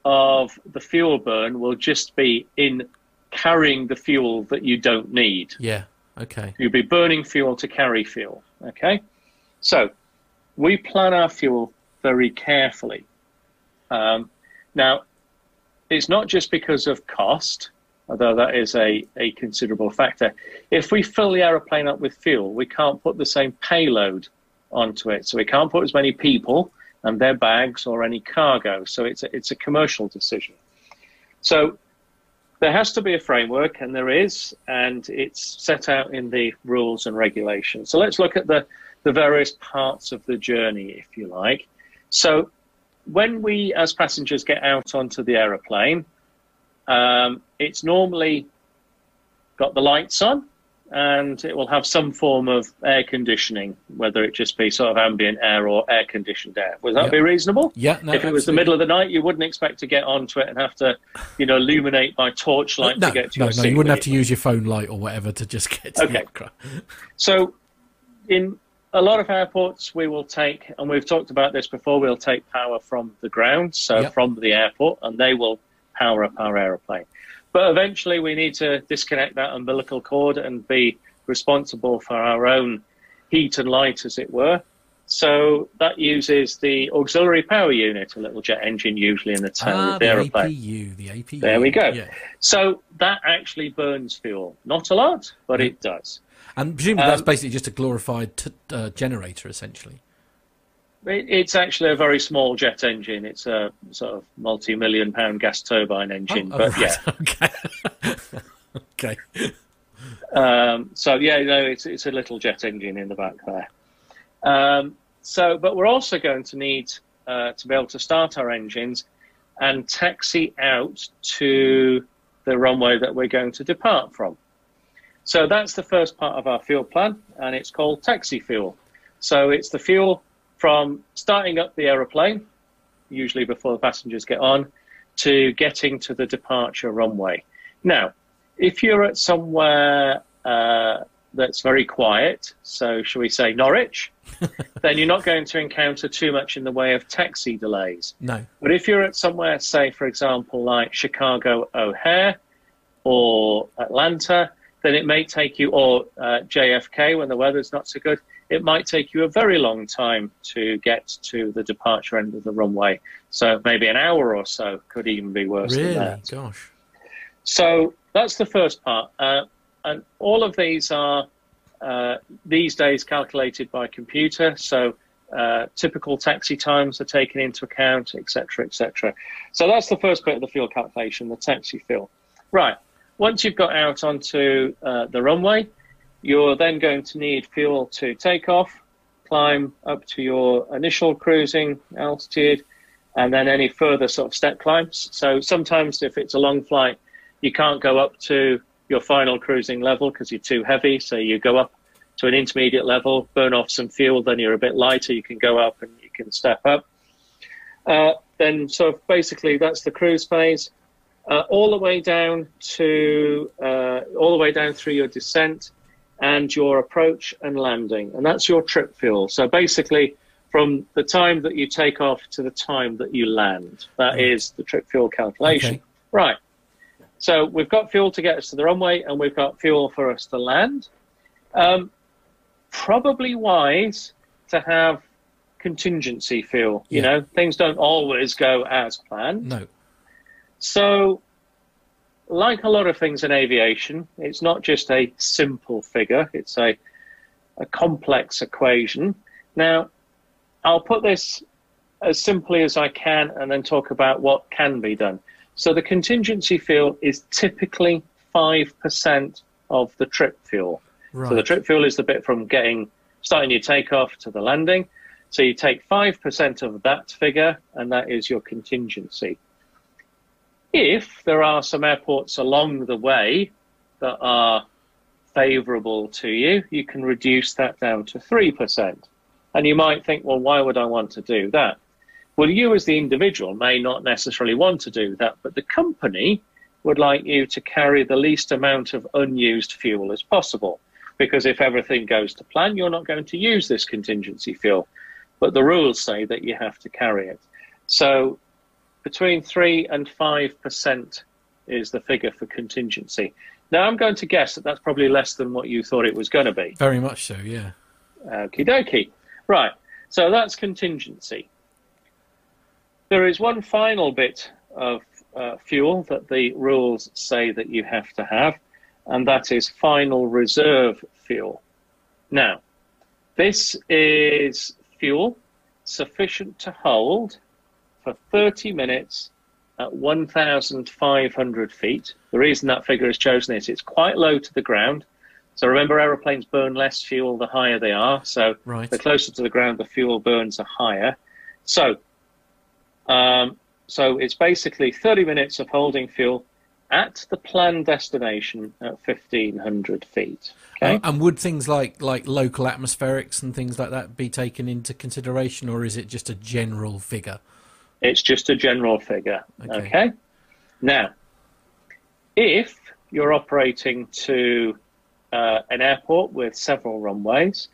of the fuel burn will just be in carrying the fuel that you don't need. Yeah, okay. You'll be burning fuel to carry fuel, okay? So we plan our fuel very carefully. Now, it's not just because of cost, although that is a considerable factor. If we fill the aeroplane up with fuel, we can't put the same payload onto it. So we can't put as many people and their bags or any cargo. So it's a commercial decision. So there has to be a framework, and there is, and it's set out in the rules and regulations. So let's look at the various parts of the journey, if you like. So when we, as passengers, get out onto the aeroplane, it's normally got the lights on, and it will have some form of air conditioning, whether it just be sort of ambient air or air-conditioned air. Would that be reasonable? Yeah. No, if it was the middle of the night, you wouldn't expect to get onto it and have to, illuminate by torchlight to get to your seat. No, you wouldn't have to use your phone light or whatever to just get to the aircraft. So in a lot of airports, we will take, and we've talked about this before, we'll take power from the ground, so from the airport, and they will power up our aeroplane. But eventually we need to disconnect that umbilical cord and be responsible for our own heat and light, as it were. So that uses the auxiliary power unit, a little jet engine usually in the tail of the aeroplane. The APU. There we go. Yeah. So that actually burns fuel. Not a lot, but it does. And presumably that's basically just a glorified generator, essentially. It's actually a very small jet engine. It's a sort of multi-million-pound gas turbine engine, Okay. It's a little jet engine in the back there. But we're also going to need to be able to start our engines and taxi out to the runway that we're going to depart from. So that's the first part of our fuel plan, and it's called taxi fuel. So it's the fuel from starting up the aeroplane, usually before the passengers get on, to getting to the departure runway. Now, if you're at somewhere that's very quiet, so shall we say Norwich, then you're not going to encounter too much in the way of taxi delays. No. But if you're at somewhere, say, for example, like Chicago O'Hare or Atlanta, then it may take you, or JFK when the weather's not so good, it might take you a very long time to get to the departure end of the runway. So maybe an hour or so could even be worse than that. Really? Gosh. So that's the first part. And all of these are, these days, calculated by computer. So typical taxi times are taken into account, et cetera, et cetera. So that's the first bit of the fuel calculation, the taxi fuel. Right. Once you've got out onto the runway, you're then going to need fuel to take off, climb up to your initial cruising altitude, and then any further sort of step climbs. So sometimes if it's a long flight, you can't go up to your final cruising level because you're too heavy. So you go up to an intermediate level, burn off some fuel, then you're a bit lighter, you can go up and you can step up. Then so basically that's the cruise phase. All the way down to through your descent and your approach and landing, and that's your trip fuel. So basically, from the time that you take off to the time that you land, that is the trip fuel calculation. Okay. Right. So we've got fuel to get us to the runway, and we've got fuel for us to land. Probably wise to have contingency fuel. Yeah. You know, things don't always go as planned. No. So, like a lot of things in aviation, it's not just a simple figure, it's a complex equation. Now, I'll put this as simply as I can and then talk about what can be done. So the contingency fuel is typically 5% of the trip fuel. Right. So the trip fuel is the bit from starting your takeoff to the landing. So you take 5% of that figure, and that is your contingency. If there are some airports along the way that are favourable to you, you can reduce that down to 3%. And you might think, well, why would I want to do that? Well, you as the individual may not necessarily want to do that, but the company would like you to carry the least amount of unused fuel as possible. Because if everything goes to plan, you're not going to use this contingency fuel. But the rules say that you have to carry it. So between 3 and 5% is the figure for contingency. Now, I'm going to guess that that's probably less than what you thought it was going to be. Very much so, yeah. Okie dokie. Right, so that's contingency. There is one final bit of fuel that the rules say that you have to have, and that is final reserve fuel. Now, this is fuel sufficient to hold for 30 minutes at 1,500 feet. The reason that figure is chosen is it's quite low to the ground. So remember, aeroplanes burn less fuel the higher they are. So right. The closer to the ground, the fuel burns are higher. So, it's basically 30 minutes of holding fuel at the planned destination at 1,500 feet. Okay? And would things like local atmospherics and things like that be taken into consideration, or is it just a general figure? It's just a general figure, okay? Now, if you're operating to an airport with several runways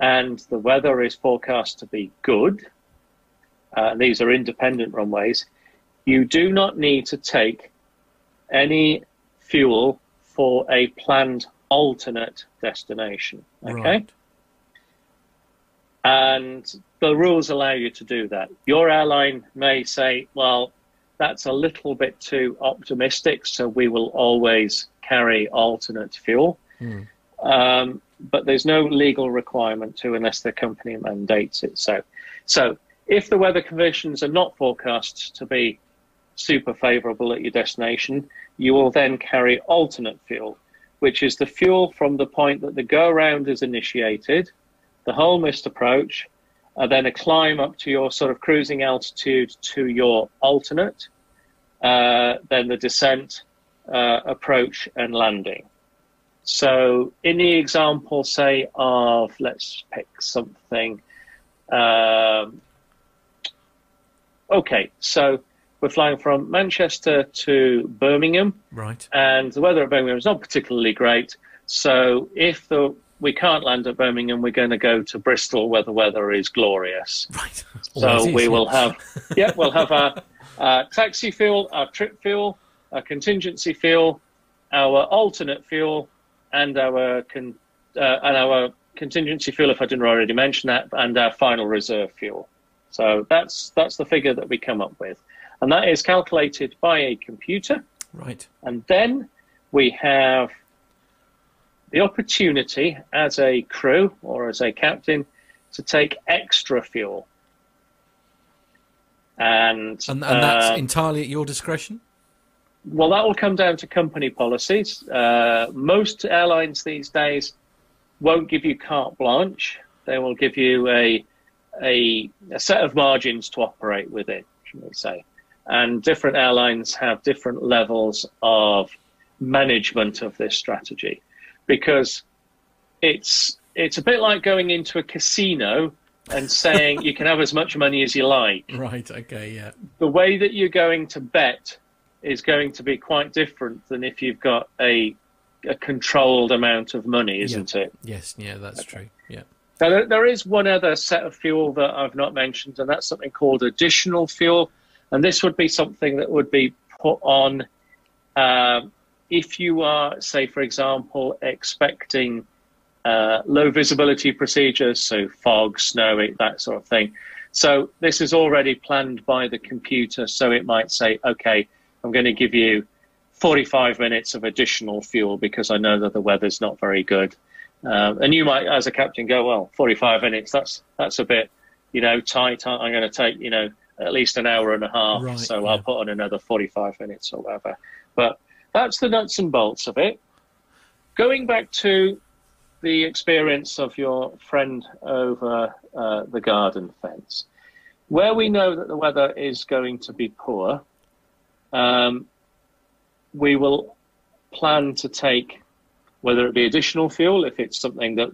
and the weather is forecast to be good, these are independent runways, you do not need to take any fuel for a planned alternate destination, okay? Right. And the rules allow you to do that. Your airline may say, well, that's a little bit too optimistic, so we will always carry alternate fuel. Mm. But there's no legal requirement to unless the company mandates it. So if the weather conditions are not forecast to be super favorable at your destination, you will then carry alternate fuel, which is the fuel from the point that the go-around is initiated, the whole missed approach, and then a climb up to your sort of cruising altitude to your alternate, then the descent, approach, and landing. So in the example, say, of, let's pick something Okay, so we're flying from Manchester to Birmingham. Right. And the weather at Birmingham is not particularly great. So if we can't land at Birmingham, we're going to go to Bristol where the weather is glorious. Right. So we will have, yeah, we'll have our taxi fuel, our trip fuel, our contingency fuel, our alternate fuel, and our contingency fuel, if I didn't already mention that, and our final reserve fuel. So that's the figure that we come up with. And that is calculated by a computer. Right. And then we have the opportunity as a crew or as a captain to take extra fuel. And that's entirely at your discretion? Well, that will come down to company policies. Most airlines these days won't give you carte blanche. They will give you a set of margins to operate within, should we say. And different airlines have different levels of management of this strategy, because it's a bit like going into a casino and saying you can have as much money as you like. Right, okay, yeah. The way that you're going to bet is going to be quite different than if you've got a controlled amount of money, isn't it? Yes, yeah, that's true, yeah. Now, there is one other set of fuel that I've not mentioned, and that's something called additional fuel. And this would be something that would be put on if you are, say, for example, expecting low visibility procedures, so fog, snow, that sort of thing. So this is already planned by the computer. So it might say, OK, I'm going to give you 45 minutes of additional fuel because I know that the weather's not very good. And you might, as a captain, go, well, 45 minutes, that's a bit, tight. I'm going to take, at least an hour and a half. Right, so yeah. I'll put on another 45 minutes or whatever. But that's the nuts and bolts of it. Going back to the experience of your friend over the garden fence, where we know that the weather is going to be poor, we will plan to take, whether it be additional fuel, if it's something that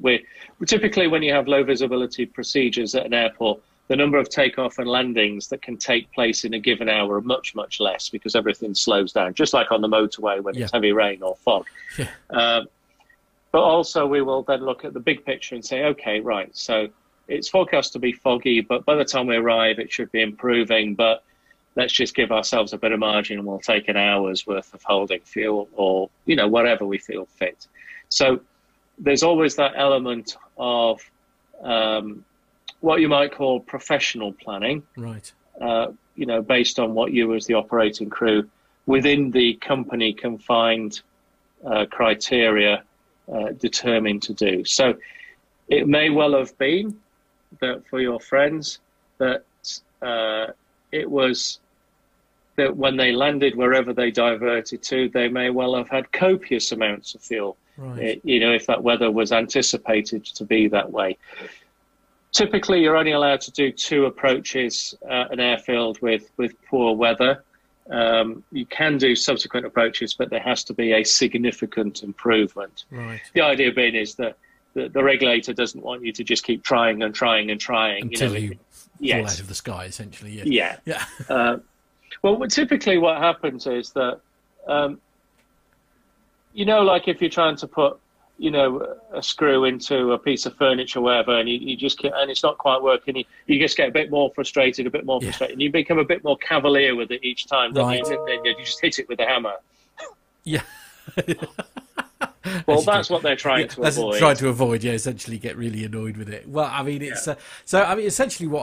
typically when you have low visibility procedures at an airport, the number of takeoff and landings that can take place in a given hour are much, much less because everything slows down, just like on the motorway when it's heavy rain or fog. Yeah. But also we will then look at the big picture and say, okay, right, so it's forecast to be foggy, but by the time we arrive, it should be improving, but let's just give ourselves a bit of margin and we'll take an hour's worth of holding fuel or, whatever we feel fit. So there's always that element of what you might call professional planning, right? Based on what you as the operating crew within the company confined criteria determined to do. So it may well have been that for your friends that it was that when they landed wherever they diverted to, they may well have had copious amounts of fuel, right. If that weather was anticipated to be that way. Typically, you're only allowed to do two approaches at an airfield with poor weather. You can do subsequent approaches, but there has to be a significant improvement. Right. The idea being is that the regulator doesn't want you to just keep trying and trying and trying. Until you fall out of the sky, essentially. Yeah. Yeah. Yeah. Well, typically what happens is that, like if you're trying to put, a screw into a piece of furniture or whatever, and you just can't, and it's not quite working, you just get a bit more frustrated, and you become a bit more cavalier with it each time, don't you? And then you just hit it with a hammer. Yeah. Well, that's what they're trying to avoid. Trying to avoid, essentially get really annoyed with it. Well, I mean, it's essentially what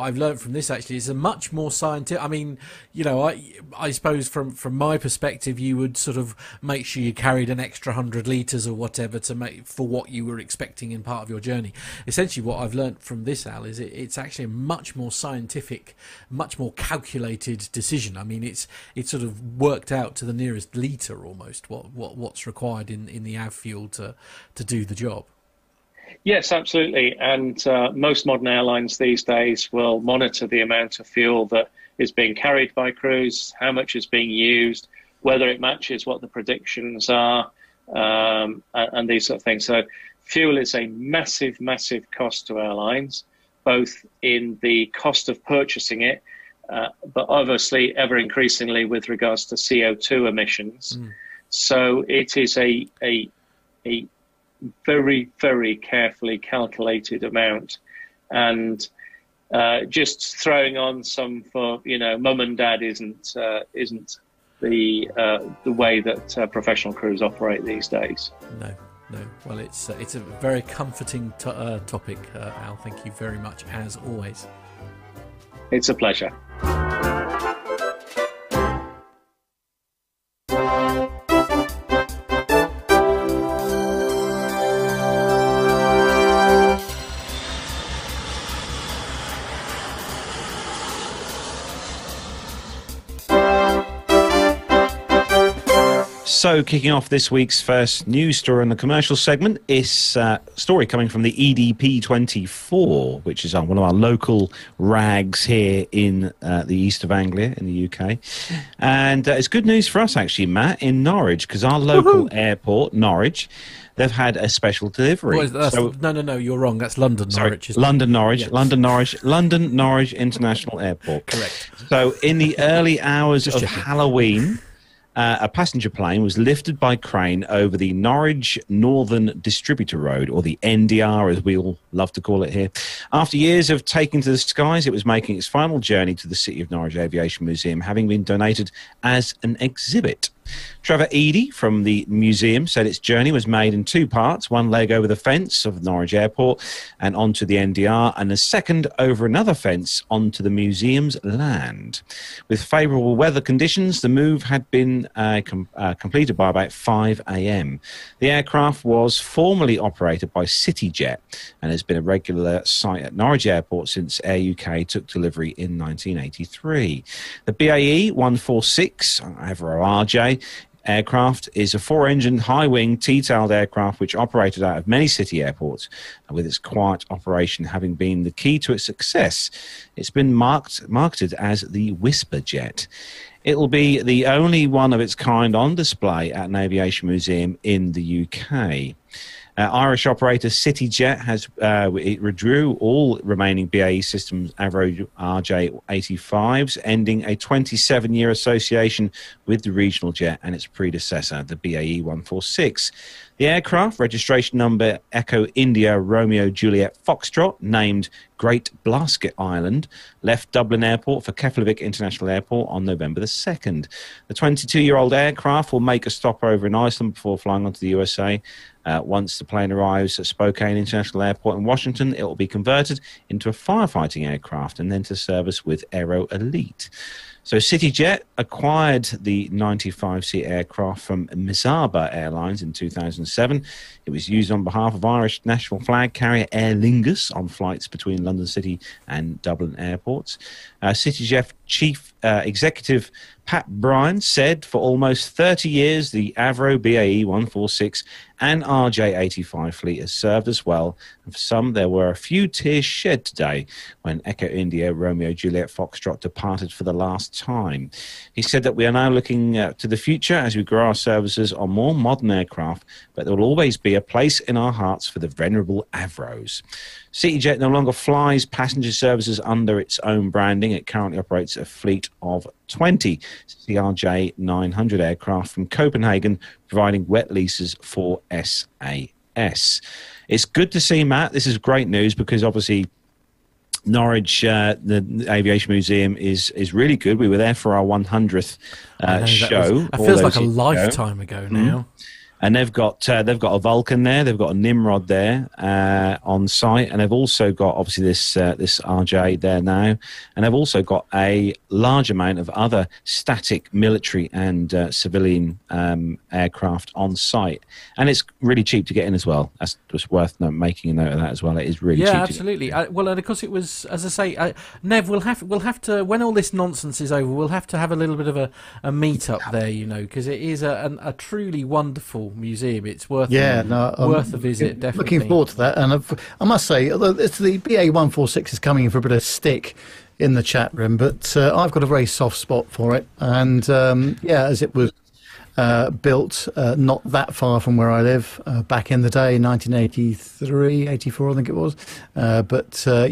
I've learned from this actually is a much more scientific. I mean, I suppose from my perspective, you would sort of make sure you carried an extra 100 litres or whatever to make for what you were expecting in part of your journey. Essentially, what I've learned from this, Al, is it's actually a much more scientific, much more calculated decision. I mean, it's sort of worked out to the nearest litre almost what's required in the av fuel to do the job. Yes, absolutely. And most modern airlines these days will monitor the amount of fuel that is being carried by crews, how much is being used, whether it matches what the predictions are, and these sort of things. So fuel is a massive cost to airlines. both in the cost of purchasing it, but obviously ever increasingly with regards to CO2 emissions. Mm. So it is a very, very carefully calculated amount. And just throwing on some for, you know, mum and dad isn't the way that professional crews operate these days. No. No. Well, it's a very comforting topic, Al. Thank you very much, as always. It's a pleasure. So, kicking off this week's first news story in the commercial segment is a story coming from the EDP24, which is on one of our local rags here in the east of Anglia, in the UK. And it's good news for us, actually, Matt, in Norwich, because our local airport, Norwich, they've had a special delivery. Well, so, no, you're wrong. That's London, sorry, Norwich. Isn't London, Norwich. Yes. London, Norwich International Airport. Correct. So, in the early hours of Halloween... a passenger plane was lifted by crane over the Norwich Northern Distributor Road, or the NDR, as we all love to call it here. After years of taking to the skies, it was making its final journey to the City of Norwich Aviation Museum, having been donated as an exhibit. Trevor Eady from the museum said its journey was made in two parts, one leg over the fence of Norwich Airport and onto the NDR, and the second over another fence onto the museum's land. With favourable weather conditions, the move had been completed by about 5 a.m. The aircraft was formerly operated by CityJet and has been a regular site at Norwich Airport since Air UK took delivery in 1983. The BAE 146, Avro RJ85 aircraft is a four-engine, high-wing, T-tailed aircraft which operated out of many city airports, and with its quiet operation having been the key to its success, it's been marketed as the Whisper Jet. It'll be the only one of its kind on display at an aviation museum in the UK. Irish operator CityJet has it withdrew all remaining BAE Systems Avro RJ85s, ending a 27-year association with the regional jet and its predecessor, the BAE 146. The aircraft, registration number Echo India Romeo Juliet Foxtrot, named Great Blasket Island, left Dublin Airport for Keflavik International Airport on November the 2nd. The 22-year-old aircraft will make a stopover in Iceland before flying onto the USA. Once the plane arrives at Spokane International Airport in Washington, it will be converted into a firefighting aircraft and then to service with Aero Elite. So CityJet acquired the 95-seat aircraft from Mizaba Airlines in 2007. It was used on behalf of Irish national flag carrier Aer Lingus on flights between London City and Dublin airports. CityJet Chief Executive Pat Bryan said, for almost 30 years, the Avro BAE 146 and RJ85 fleet has served us well, and for some, there were a few tears shed today when Echo India Romeo Juliet Foxtrot departed for the last time. He said that we are now looking to the future as we grow our services on more modern aircraft, but there will always be a place in our hearts for the venerable Avros. CityJet no longer flies passenger services under its own branding. It currently operates a fleet of 20 CRJ 900 aircraft from Copenhagen, providing wet leases for SAS. It's good to see, Matt. This is great news because obviously Norwich, the Aviation Museum, is really good. We were there for our 100th show. It feels like a lifetime ago now. Mm-hmm. And they've got a Vulcan there, they've got a Nimrod there on site, and they've also got obviously this RJ there now, and they've also got a large amount of other static military and civilian aircraft on site, and it's really cheap to get in as well. That's just worth making a note of that as well. It is really cheap. Yeah, absolutely. Well, and of course it was, as I say, Nev, we'll have to, when all this nonsense is over, we'll have to have a little bit of a meet up there, you know, because it is a truly wonderful museum. It's worth a visit, definitely. Looking forward to that. And I must say, it's the BAE 146 is coming in for a bit of stick in the chat room, but I've got a very soft spot for it. And yeah, as it was built not that far from where I live back in the day, 1983, 84 I think it was.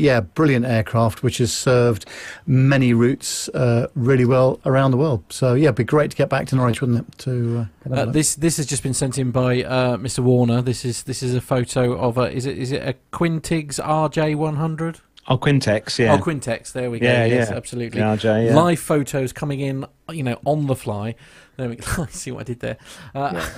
Yeah, brilliant aircraft which has served many routes really well around the world. So yeah, it'd be great to get back to Norwich, wouldn't it? To this has just been sent in by Mr. Warner. This is a photo of a is it a Quintig's RJ100? Oh, Quintex, yeah. Oh, Quintex, there we go. Yeah, yes, yeah. Absolutely. RJ, yeah. Live photos coming in, you know, on the fly. There we go. See what I did there. Yeah.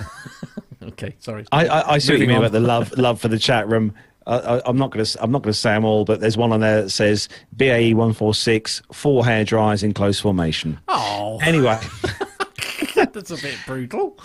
Okay, sorry. I see what you mean about the love for the chat room. I'm not gonna say them all, but there's one on there that says BAE 146 4 hair dryers in close formation. Oh. Anyway, that's a bit brutal.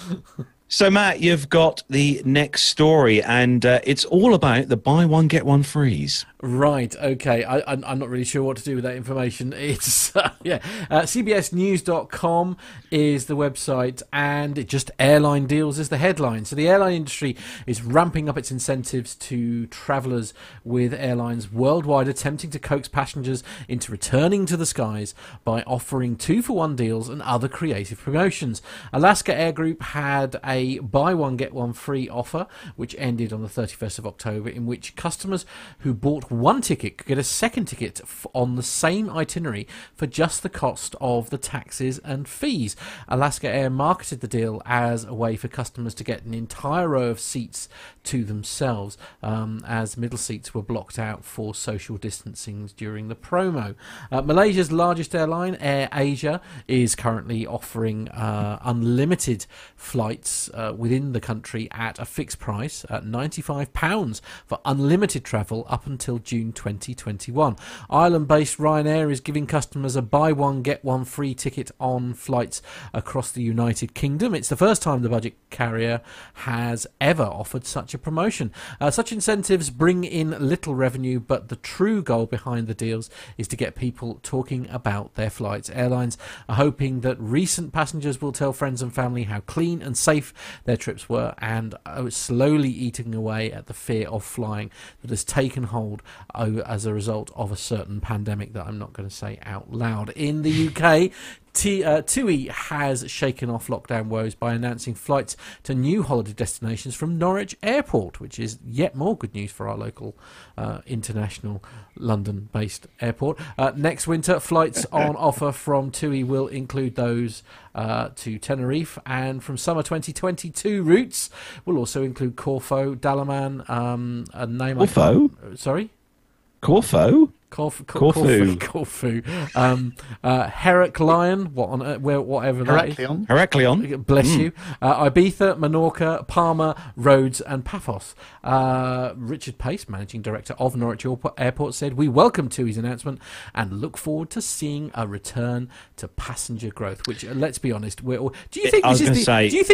So, Matt, you've got the next story, and it's all about the buy one, get one frees. Right, okay. I'm not really sure what to do with that information. It's, yeah, cbsnews.com is the website, and it just airline deals is the headline. So the airline industry is ramping up its incentives to travellers, with airlines worldwide attempting to coax passengers into returning to the skies by offering 2-for-1 deals and other creative promotions. Alaska Air Group had a buy one get one free offer which ended on the 31st of October, in which customers who bought one ticket could get a second ticket on the same itinerary for just the cost of the taxes and fees. Alaska Air marketed the deal as a way for customers to get an entire row of seats to themselves, as middle seats were blocked out for social distancing during the promo. Malaysia's largest airline, Air Asia, is currently offering unlimited flights within the country at a fixed price at £95 for unlimited travel up until June 2021. Ireland-based Ryanair is giving customers a buy one get one free ticket on flights across the United Kingdom. It's the first time the budget carrier has ever offered such a promotion. Such incentives bring in little revenue, but the true goal behind the deals is to get people talking about their flights. Airlines are hoping that recent passengers will tell friends and family how clean and safe their trips were, and slowly eating away at the fear of flying that has taken hold as a result of a certain pandemic that I'm not going to say out loud. In the UK, TUI has shaken off lockdown woes by announcing flights to new holiday destinations from Norwich Airport, which is yet more good news for our local international London-based airport. Next winter, flights on offer from TUI will include those to Tenerife, and from summer 2022 routes will also include Corfu, Dalaman, a name Corfu? Sorry? Corfu? Corfu. Heraklion, whatever that is. Heraklion. Bless you. Ibiza, Menorca, Palma, Rhodes and Paphos. Richard Pace, Managing Director of Norwich Airport, said, "We welcome TUI's announcement and look forward to seeing a return to passenger growth," which, let's be honest, do you think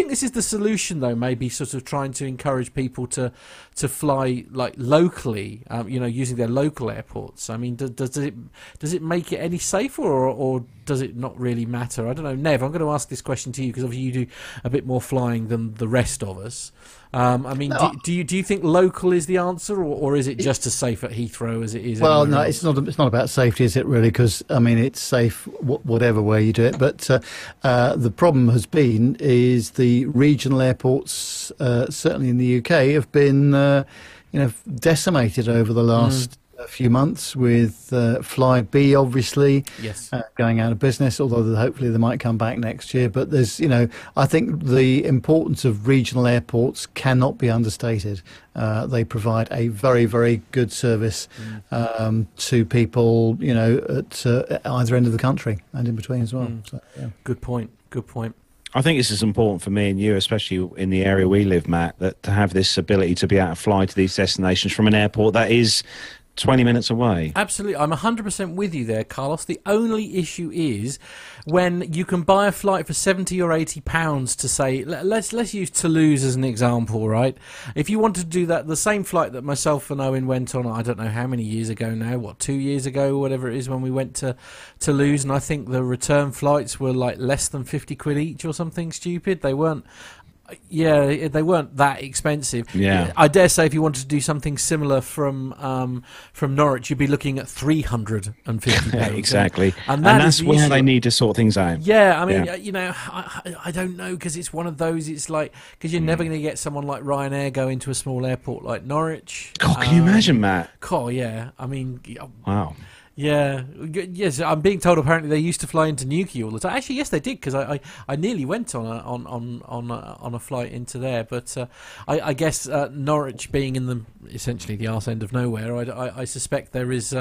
this is the solution, though? Maybe sort of trying to encourage people to fly like locally, using their local airports. I mean, does it make it any safer, or does it not really matter? I don't know. Nev, I'm going to ask this question to you, because obviously you do a bit more flying than the rest of us. Do you think local is the answer, or is it just as safe at Heathrow as it is? Well, no, it's not about safety, is it really? Because I mean, it's safe whatever way you do it. But the problem has been is the regional airports, certainly in the UK, have been decimated over the last. A few months, with Flybe obviously going out of business, although hopefully they might come back next year. But there's, I think the importance of regional airports cannot be understated. They provide a very, very good service to people, at either end of the country and in between as well. So, yeah. Good point. I think this is important for me and you, especially in the area we live, Matt, that to have this ability to be able to fly to these destinations from an airport that is 20 minutes away. Absolutely. I'm 100% with you there, Carlos. The only issue is when you can buy a flight for £70 or £80 to, say, let's use Toulouse as an example, right? If you wanted to do that, the same flight that myself and Owen went on, I don't know how many years ago now, 2 years ago, whatever it is, when we went to Toulouse, and I think the return flights were like less than £50 each or something stupid. They weren't Yeah, they weren't that expensive. Yeah, I dare say if you wanted to do something similar from Norwich, you'd be looking at £350. Exactly, and that's where they need to sort things out. Yeah, I mean, you know, I don't know, because it's one of those. It's like, because you're never going to get someone like Ryanair going to a small airport like Norwich. God, can you imagine, Matt? God, yeah. I mean, wow. Yeah, yes. I'm being told apparently they used to fly into Newquay all the time. Actually, yes, they did, because I nearly went on a flight into there. But I guess Norwich being in essentially the arse end of nowhere, I suspect there is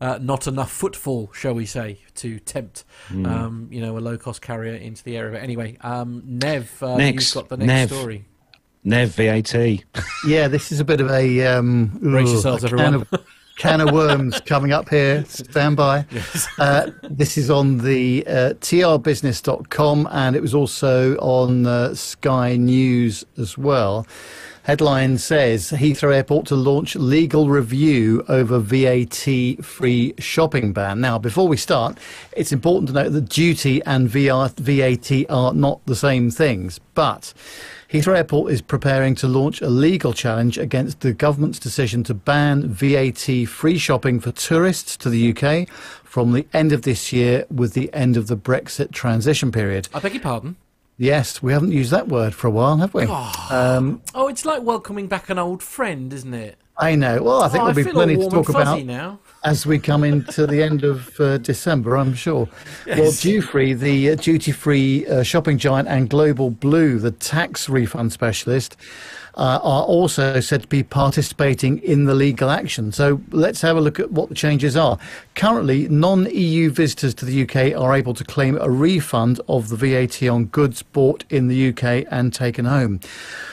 not enough footfall, shall we say, to tempt you know, a low cost carrier into the area. But anyway, Nev, next. You've got the next story. Nev VAT. Yeah, this is a bit of a brace yourselves, everyone. Can of worms coming up here. Stand by. Yes. This is on the trbusiness.com, and it was also on Sky News as well. Headline says, Heathrow Airport to launch legal review over VAT-free shopping ban. Now, before we start, it's important to note that duty and VAT are not the same things, but Heathrow Airport is preparing to launch a legal challenge against the government's decision to ban VAT-free shopping for tourists to the UK from the end of this year with the end of the Brexit transition period. I beg your pardon? Yes, we haven't used that word for a while, have we? Oh, it's like welcoming back an old friend, isn't it? I know. Well, I think there'll be plenty to talk about now as we come into the end of December, I'm sure. Yes. Well, the duty-free shopping giant and Global Blue, the tax refund specialist, are also said to be participating in the legal action. So let's have a look at what the changes are. Currently, non-EU visitors to the UK are able to claim a refund of the VAT on goods bought in the UK and taken home.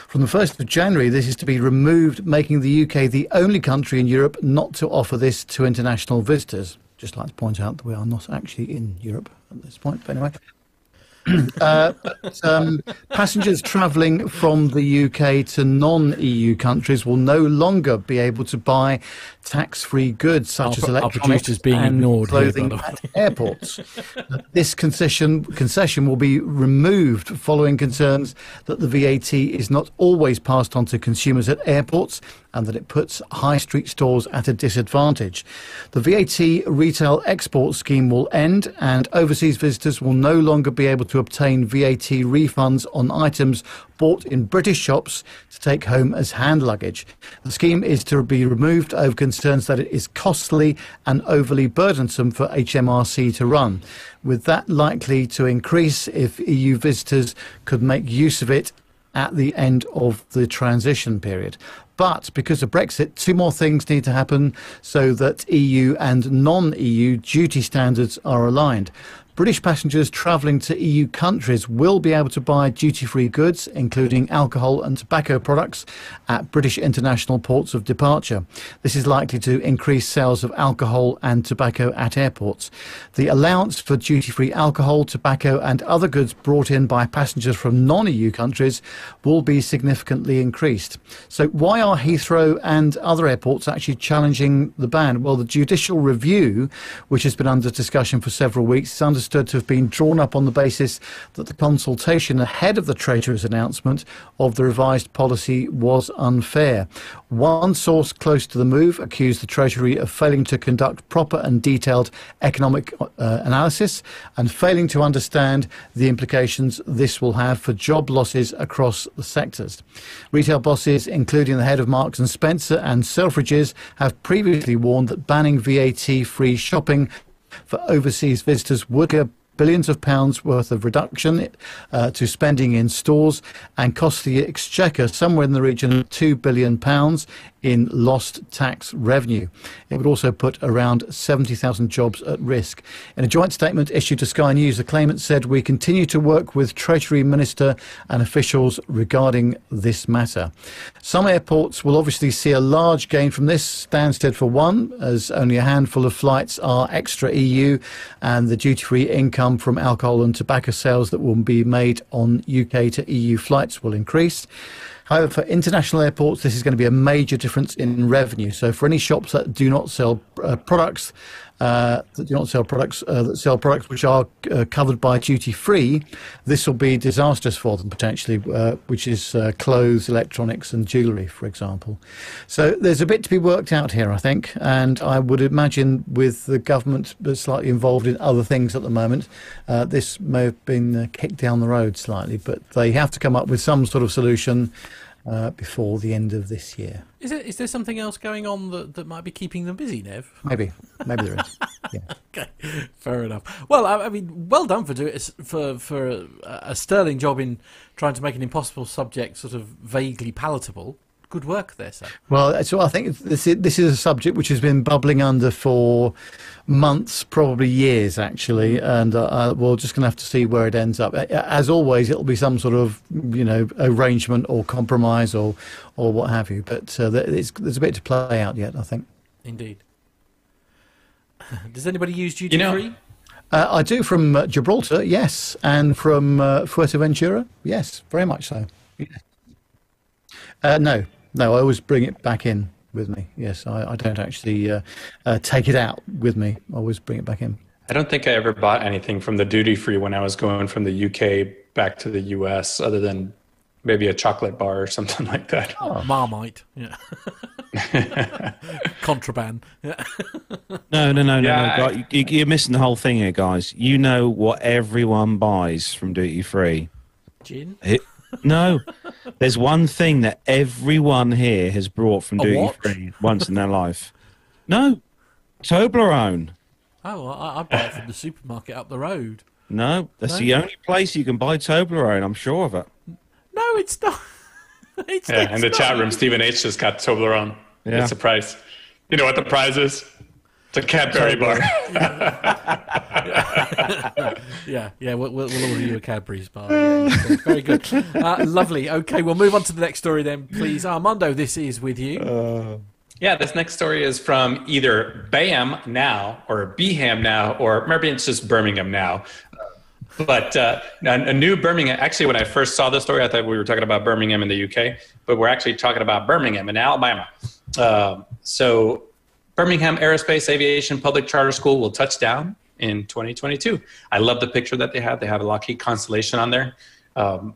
From the 1st of January, this is to be removed, making the UK the only country in Europe not to offer this to international visitors. Just like to point out that we are not actually in Europe at this point, but anyway. Passengers travelling from the UK to non-EU countries will no longer be able to buy tax-free goods such as electronics and clothing at airports. This concession will be removed following concerns that the VAT is not always passed on to consumers at airports and that it puts high street stores at a disadvantage. The VAT retail export scheme will end, and overseas visitors will no longer be able to obtain VAT refunds on items bought in British shops to take home as hand luggage. The scheme is to be removed over concerns that it is costly and overly burdensome for HMRC to run, with that likely to increase if EU visitors could make use of it at the end of the transition period. But because of Brexit, two more things need to happen so that EU and non-EU duty standards are aligned. British passengers travelling to EU countries will be able to buy duty-free goods, including alcohol and tobacco products, at British international ports of departure. This is likely to increase sales of alcohol and tobacco at airports. The allowance for duty-free alcohol, tobacco and other goods brought in by passengers from non-EU countries will be significantly increased. So why are Heathrow and other airports actually challenging the ban? Well, the judicial review, which has been under discussion for several weeks, is understood to have been drawn up on the basis that the consultation ahead of the Treasurer's announcement of the revised policy was unfair. One source close to the move accused the Treasury of failing to conduct proper and detailed economic analysis and failing to understand the implications this will have for job losses across the sectors. Retail bosses, including the head of Marks and Spencer and Selfridges, have previously warned that banning VAT-free shopping for overseas visitors would give billions of pounds worth of reduction to spending in stores and cost the Exchequer somewhere in the region of £2 billion in lost tax revenue. It would also put around 70,000 jobs at risk. In a joint statement issued to Sky News, the claimant said, "We continue to work with Treasury Minister and officials regarding this matter." Some airports will obviously see a large gain from this, Stansted for one, as only a handful of flights are extra EU, and the duty-free income from alcohol and tobacco sales that will be made on UK to EU flights will increase. However, for international airports, this is going to be a major difference in revenue. So for any shops that do not sell products that do not sell products, that sell products which are covered by duty free, this will be disastrous for them potentially, which is clothes, electronics and jewellery, for example. So there's a bit to be worked out here, I think, and I would imagine with the government slightly involved in other things at the moment, this may have been kicked down the road slightly, but they have to come up with some sort of solution before the end of this year. Is there something else going on that might be keeping them busy, Nev? Maybe there is. Yeah. Okay, fair enough. Well, I mean, well done for a sterling job in trying to make an impossible subject sort of vaguely palatable. Good work there, sir. Well, so I think this is a subject which has been bubbling under for months, probably years, actually, and we're just going to have to see where it ends up. As always, it'll be some sort of, you know, arrangement or compromise or what have you. But there's a bit to play out yet, I think. Indeed. Does anybody use duty free? I do from Gibraltar, yes, and from Fuerteventura, yes, very much so. Yeah. No. No, I always bring it back in with me. Yes, I don't actually take it out with me. I always bring it back in. I don't think I ever bought anything from the duty-free when I was going from the UK back to the US, other than maybe a chocolate bar or something like that. Oh, Marmite. Yeah. Contraband. Yeah. No. God, you're missing the whole thing here, guys. You know what everyone buys from duty-free? Gin? No, there's one thing that everyone here has brought from duty free once in their life. No, Toblerone. Oh, I buy it from the supermarket up the road. No, that's the only place you can buy Toblerone. I'm sure of it. No, it's not. In the chat room, Stephen H just got Toblerone. Yeah. It's a prize. You know what the prize is? It's a Cadbury bar. Yeah. We'll order you a Cadbury's bar. Yeah. Very good. Lovely. Okay, we'll move on to the next story then, please. Armando, this is with you. Yeah, this next story is from either BAM Now or BHAM Now, or maybe it's just Birmingham Now. But a new Birmingham, actually, when I first saw this story, I thought we were talking about Birmingham in the UK, but we're actually talking about Birmingham in Alabama. So Birmingham Aerospace Aviation Public Charter School will touch down in 2022. I love the picture that they have. They have a Lockheed Constellation on there.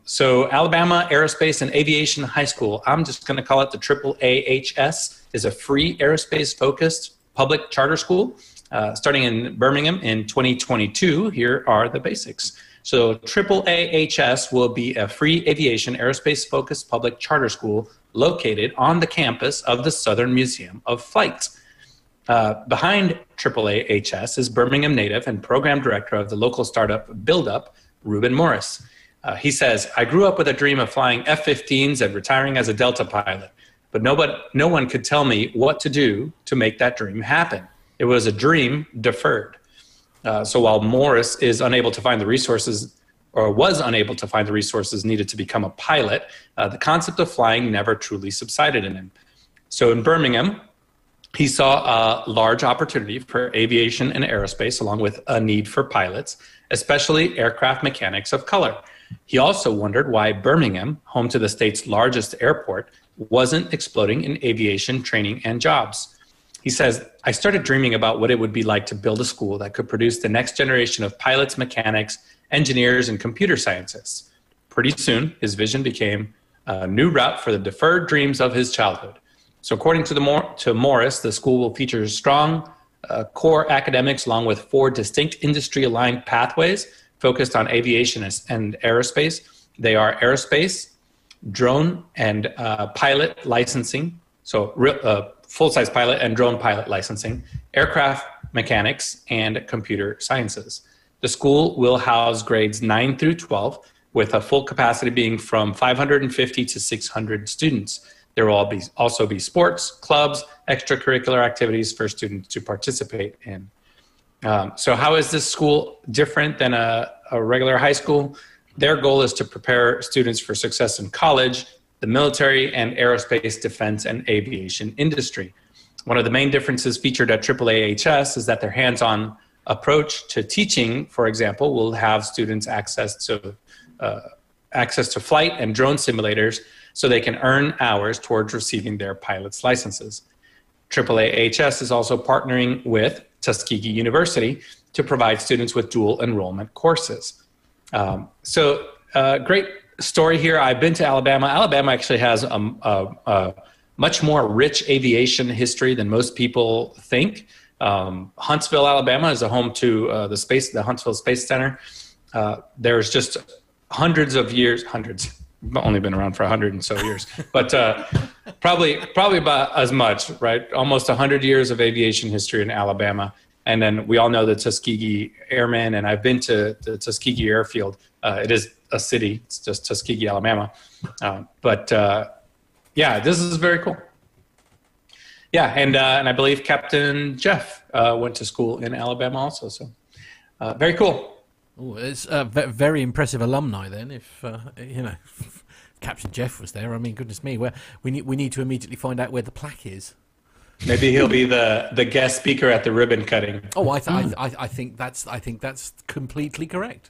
So Alabama Aerospace and Aviation High School, I'm just going to call it the AAAHS, is a free aerospace-focused public charter school starting in Birmingham in 2022. Here are the basics. So AAAHS will be a free aviation aerospace-focused public charter school located on the campus of the Southern Museum of Flight. Behind AAAHS is Birmingham native and program director of the local startup Build Up, Ruben Morris. He says, I grew up with a dream of flying F-15s and retiring as a Delta pilot, but no one could tell me what to do to make that dream happen. It was a dream deferred. So while Morris is unable to find the resources or was unable to find the resources needed to become a pilot, the concept of flying never truly subsided in him. So in Birmingham, he saw a large opportunity for aviation and aerospace, along with a need for pilots, especially aircraft mechanics of color. He also wondered why Birmingham, home to the state's largest airport, wasn't exploding in aviation training and jobs. He says, I started dreaming about what it would be like to build a school that could produce the next generation of pilots, mechanics, engineers, and computer scientists. Pretty soon, his vision became a new route for the deferred dreams of his childhood. So according to Morris, the school will feature strong core academics along with 4 distinct industry-aligned pathways focused on aviation and aerospace. They are aerospace, drone, and pilot licensing, so full-size pilot and drone pilot licensing, aircraft mechanics, and computer sciences. The school will house grades 9 through 12 with a full capacity being from 550 to 600 students. There will also be sports, clubs, extracurricular activities for students to participate in. So how is this school different than a regular high school? Their goal is to prepare students for success in college, the military, and aerospace, defense, and aviation industry. One of the main differences featured at AAAHS is that their hands-on approach to teaching, for example, will have students access to flight and drone simulators, so they can earn hours towards receiving their pilot's licenses. AAAHS is also partnering with Tuskegee University to provide students with dual enrollment courses. Great story here. I've been to Alabama. Alabama actually has a much more rich aviation history than most people think. Huntsville, Alabama is a home to the Huntsville Space Center. There's just hundreds of years, only been around for 100 and so years, but probably about as much, right? Almost 100 years of aviation history in Alabama. And then we all know the Tuskegee Airmen, and I've been to the Tuskegee Airfield. It is a city, it's just Tuskegee, Alabama. Yeah, this is very cool. Yeah, and I believe Captain Jeff went to school in Alabama also, so very cool. Oh, it's very impressive alumni then. If you know, Captain Jeff was there. I mean, goodness me, we need to immediately find out where the plaque is. Maybe he'll be the guest speaker at the ribbon cutting. Oh, I think that's completely correct.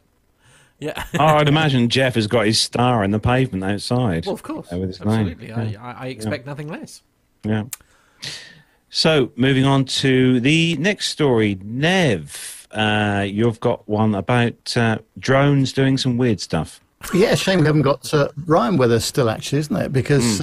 Yeah. Oh, I'd imagine Jeff has got his star in the pavement outside. Well, of course, with his absolutely. Name. I expect nothing less. Yeah. So moving on to the next story, Nev. You've got one about drones doing some weird stuff. Yeah, shame we haven't got Ryan with us still, actually, isn't it? Because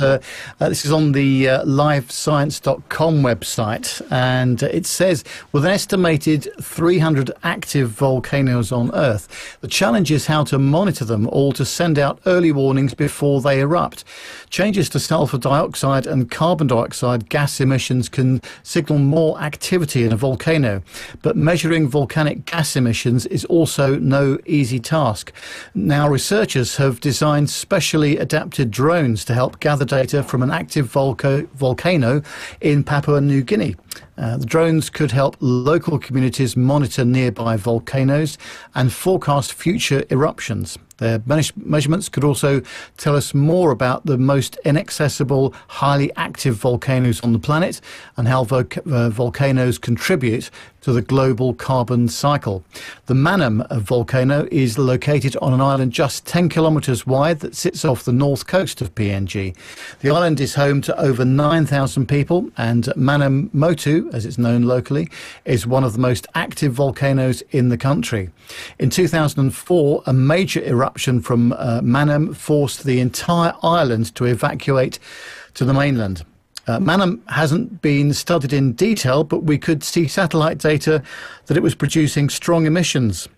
this is on the livescience.com website, and it says, with an estimated 300 active volcanoes on Earth, the challenge is how to monitor them all to send out early warnings before they erupt. Changes to sulfur dioxide and carbon dioxide gas emissions can signal more activity in a volcano, but measuring volcanic gas emissions is also no easy task. Now, researchers have designed specially adapted drones to help gather data from an active volcano in Papua New Guinea. The drones could help local communities monitor nearby volcanoes and forecast future eruptions. Their measurements could also tell us more about the most inaccessible, highly active volcanoes on the planet and how volcanoes contribute to the global carbon cycle. The Manam volcano is located on an island just 10 kilometres wide that sits off the north coast of PNG. The island is home to over 9,000 people, and Manam Motu, as it's known locally, is one of the most active volcanoes in the country. In 2004, a major eruption from Manam forced the entire island to evacuate to the mainland. Manam hasn't been studied in detail, but we could see satellite data that it was producing strong emissions,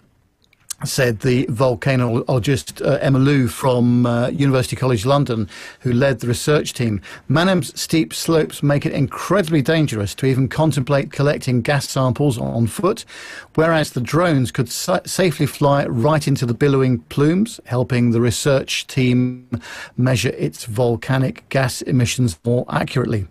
said the volcanologist Emma Lou from University College London, who led the research team. Manam's steep slopes make it incredibly dangerous to even contemplate collecting gas samples on foot, whereas the drones could safely fly right into the billowing plumes, helping the research team measure its volcanic gas emissions more accurately.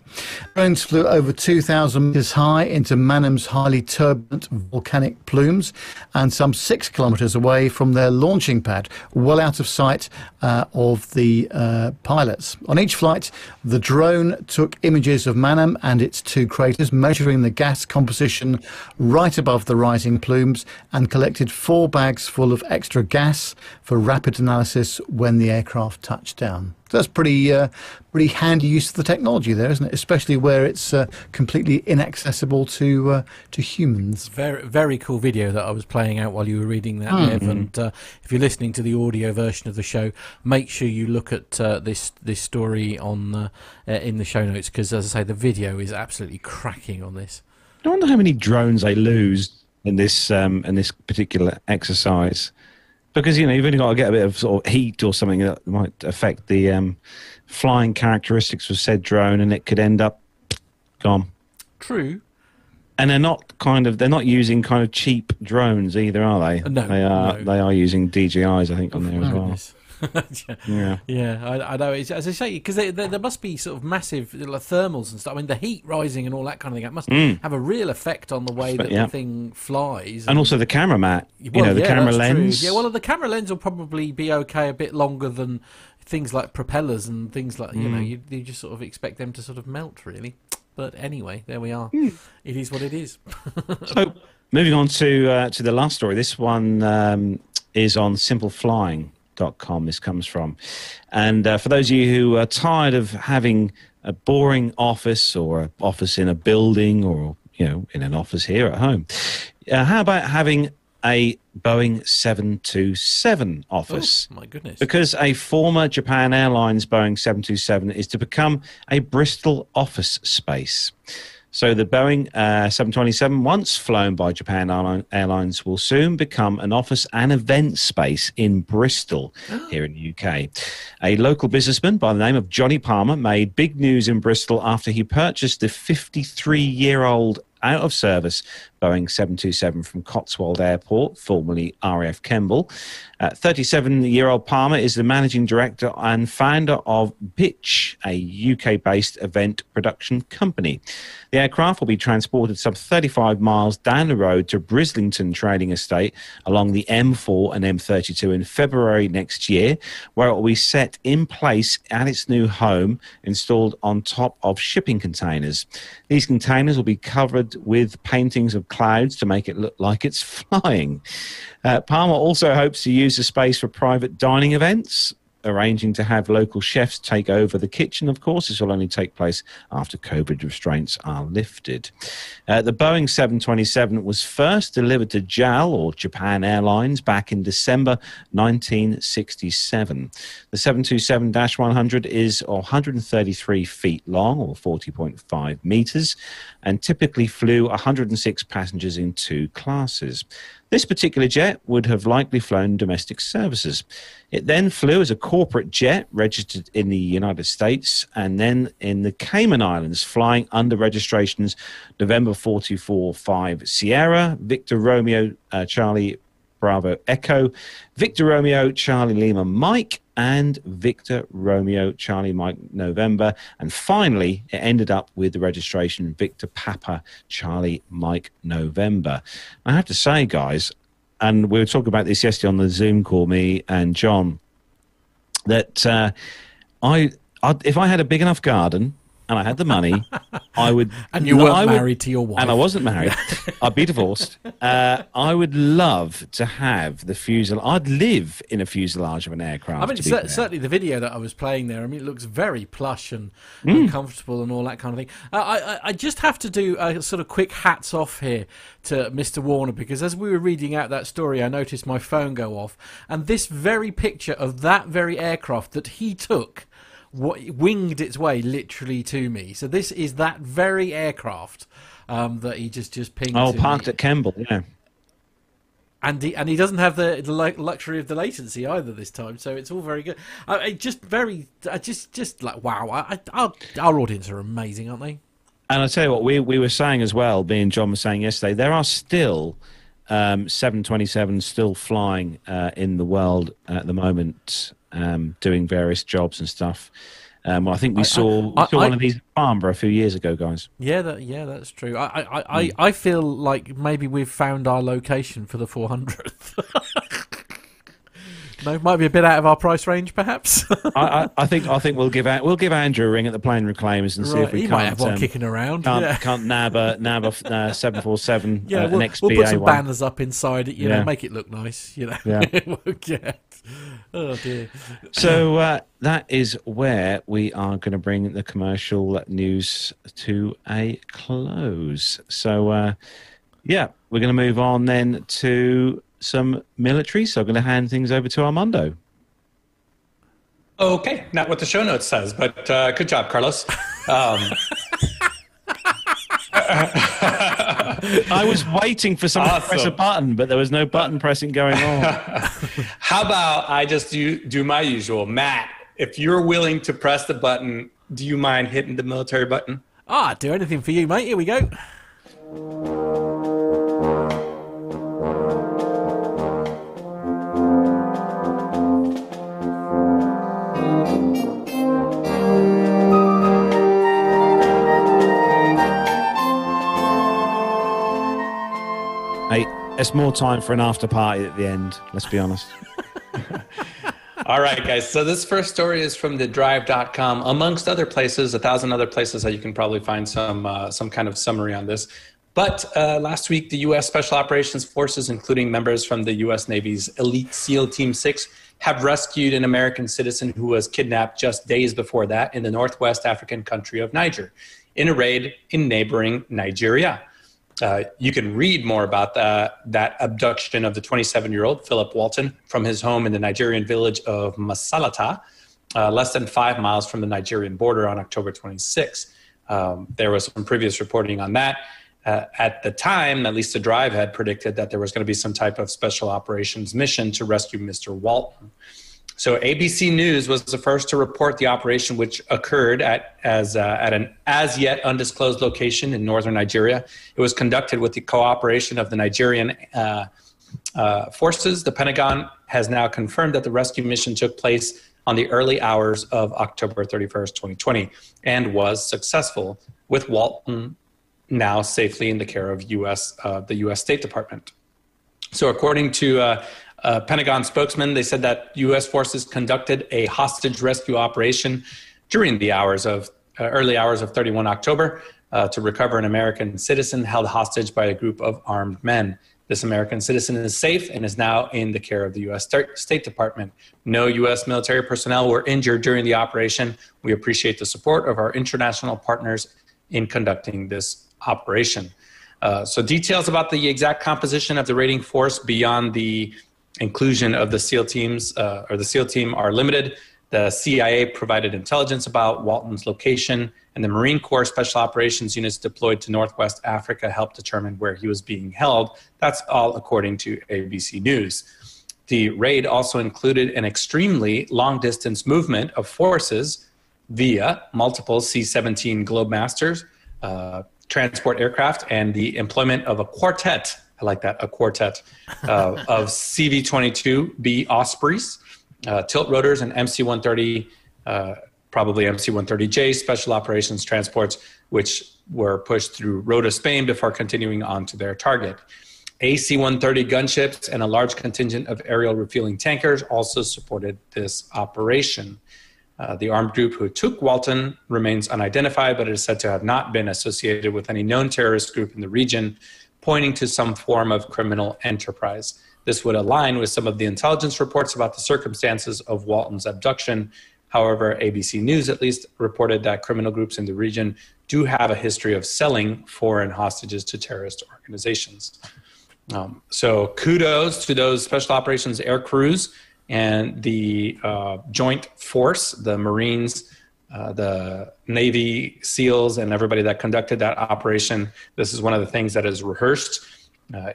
Drones flew over 2,000 metres high into Manam's highly turbulent volcanic plumes and some 6 kilometres away from their launching pad, well out of sight of the pilots. On each flight, the drone took images of Manam and its two craters, measuring the gas composition right above the rising plumes, and collected 4 bags full of extra gas for rapid analysis when the aircraft touched down. So that's pretty handy use of the technology there, isn't it? Especially where it's completely inaccessible to humans. Very, very cool video that I was playing out while you were reading that, Nev. And if you're listening to the audio version of the show, make sure you look at this story on in the show notes, because, as I say, the video is absolutely cracking on this. I wonder how many drones they lose in this particular exercise. Because, you know, you've only got to get a bit of sort of heat or something that might affect the flying characteristics of said drone, and it could end up gone. True. And they're not using kind of cheap drones either, are they? No. They are using DJIs, I think, on there as well. Yeah, I know. It's, as I say, because there must be sort of massive thermals and stuff. I mean, the heat rising and all that kind of thing, that must have a real effect on the way that the thing flies. And also the camera, Matt. The camera lens. True. Yeah, well, the camera lens will probably be okay a bit longer than things like propellers and things like, you know, you just sort of expect them to sort of melt, really. But anyway, there we are. It is what it is. So, moving on to the last story. This one is on Simple Flying. .com this comes from, and for those of you who are tired of having a boring office or an office in a building or you know, in an office here at home. How about having a Boeing 727 office? Oh, my goodness. Because a former Japan Airlines Boeing 727 is to become a Bristol office space. So the Boeing 727, once flown by Japan Airlines, will soon become an office and event space in Bristol here in the UK. A local businessman by the name of Johnny Palmer made big news in Bristol after he purchased the 53-year-old out-of-service Boeing 727 from Cotswold Airport, formerly RAF Kemble. 37-year-old Palmer is the managing director and founder of Pitch, a UK-based event production company. The aircraft will be transported some 35 miles down the road to Brislington Trading Estate along the M4 and M32 in February next year, where it will be set in place at its new home, installed on top of shipping containers. These containers will be covered with paintings of clouds to make it look like it's flying. Palmer also hopes to use the space for private dining events, arranging to have local chefs take over the kitchen. Of course, this will only take place after COVID restraints are lifted. The Boeing 727 was first delivered to JAL, or Japan Airlines, back in December 1967. The 727-100 is 133 feet long, or 40.5 metres, and typically flew 106 passengers in two classes. This particular jet would have likely flown domestic services. It then flew as a corporate jet registered in the United States and then in the Cayman Islands, flying under registrations November 445 Sierra, Victor Romeo, Charlie Bravo Echo, Victor Romeo, Charlie Lima Mike, and Victor Romeo, Charlie Mike November. And finally, it ended up with the registration Victor Papa, Charlie Mike November. I have to say, guys, and we were talking about this yesterday on the Zoom call, me and John, that if I had a big enough garden and I had the money, I would... And you weren't married to your wife. And I wasn't married. I'd be divorced. I would love to have the fuselage. I'd live in a fuselage of an aircraft. I mean, certainly the video that I was playing there, I mean, it looks very plush and comfortable and all that kind of thing. I just have to do a sort of quick hats off here to Mr. Warner, because as we were reading out that story, I noticed my phone go off. And this very picture of that very aircraft that he took... winged its way literally to me. So this is that very aircraft that he just pinged. Oh, parked at Kemble, yeah. And he doesn't have the luxury of the latency either this time, so it's all very good. Just like wow, our audience are amazing, aren't they? And I tell you what, we were saying as well. Me and John were saying yesterday, there are still 727s still flying in the world at the moment. Doing various jobs and stuff. I think we saw one of these at Farnborough a few years ago, guys. Yeah, that's true. I feel like maybe we've found our location for the 400th. No, might be a bit out of our price range, perhaps. I think we'll give Andrew a ring at the Plane Reclaimers and see if he might have one kicking around. Can't nab a 747. Yeah, we'll put some banners up inside it. You know, make it look nice. You know, yeah. Oh dear. So that is where we are going to bring the commercial news to a close. So we're going to move on then to some military, so I'm going to hand things over to Armando. Okay, not what the show notes says, but good job, Carlos. I was waiting for someone to press a button, but there was no button pressing going on. How about I just do my usual? Matt, if you're willing to press the button, do you mind hitting the military button? I'd do anything for you, mate. Here we go. It's more time for an after party at the end, let's be honest. All right, guys. So this first story is from thedrive.com, amongst other places, 1,000 other places that you can probably find some kind of summary on this. But last week, the U.S. Special Operations Forces, including members from the U.S. Navy's elite SEAL Team 6, have rescued an American citizen who was kidnapped just days before that in the northwest African country of Niger in a raid in neighboring Nigeria. You can read more about that abduction of the 27-year-old Philip Walton from his home in the Nigerian village of Masalata, less than 5 miles from the Nigerian border on October 26. There was some previous reporting on that. At the time, at least the Drive had predicted that there was going to be some type of special operations mission to rescue Mr. Walton. So ABC News was the first to report the operation, which occurred at an as yet undisclosed location in northern Nigeria. It was conducted with the cooperation of the Nigerian forces. The Pentagon has now confirmed that the rescue mission took place on the early hours of October 31st, 2020, and was successful, with Walton now safely in the care of the U.S. State Department. So according to Pentagon spokesman, they said that U.S. forces conducted a hostage rescue operation during the early hours of 31 October to recover an American citizen held hostage by a group of armed men. This American citizen is safe and is now in the care of the U.S. State Department. No U.S. military personnel were injured during the operation. We appreciate the support of our international partners in conducting this operation. So details about the exact composition of the raiding force beyond the inclusion of the SEAL teams or the SEAL team are limited. The CIA provided intelligence about Walton's location, and the Marine Corps Special Operations units deployed to Northwest Africa helped determine where he was being held. That's all according to ABC News. The raid also included an extremely long-distance movement of forces via multiple C-17 Globemasters, transport aircraft, and the employment of a quartet. I like that, a quartet of CV-22B Ospreys, tilt rotors, and MC-130, probably MC-130J special operations transports, which were pushed through Rota, Spain, before continuing on to their target. AC-130 gunships and a large contingent of aerial refueling tankers also supported this operation. The armed group who took Walton remains unidentified, but it is said to have not been associated with any known terrorist group in the region, pointing to some form of criminal enterprise. This would align with some of the intelligence reports about the circumstances of Walton's abduction. However, ABC News at least reported that criminal groups in the region do have a history of selling foreign hostages to terrorist organizations. So kudos to those special operations air crews and the joint force, the Marines, the Navy SEALs, and everybody that conducted that operation. This is one of the things that is rehearsed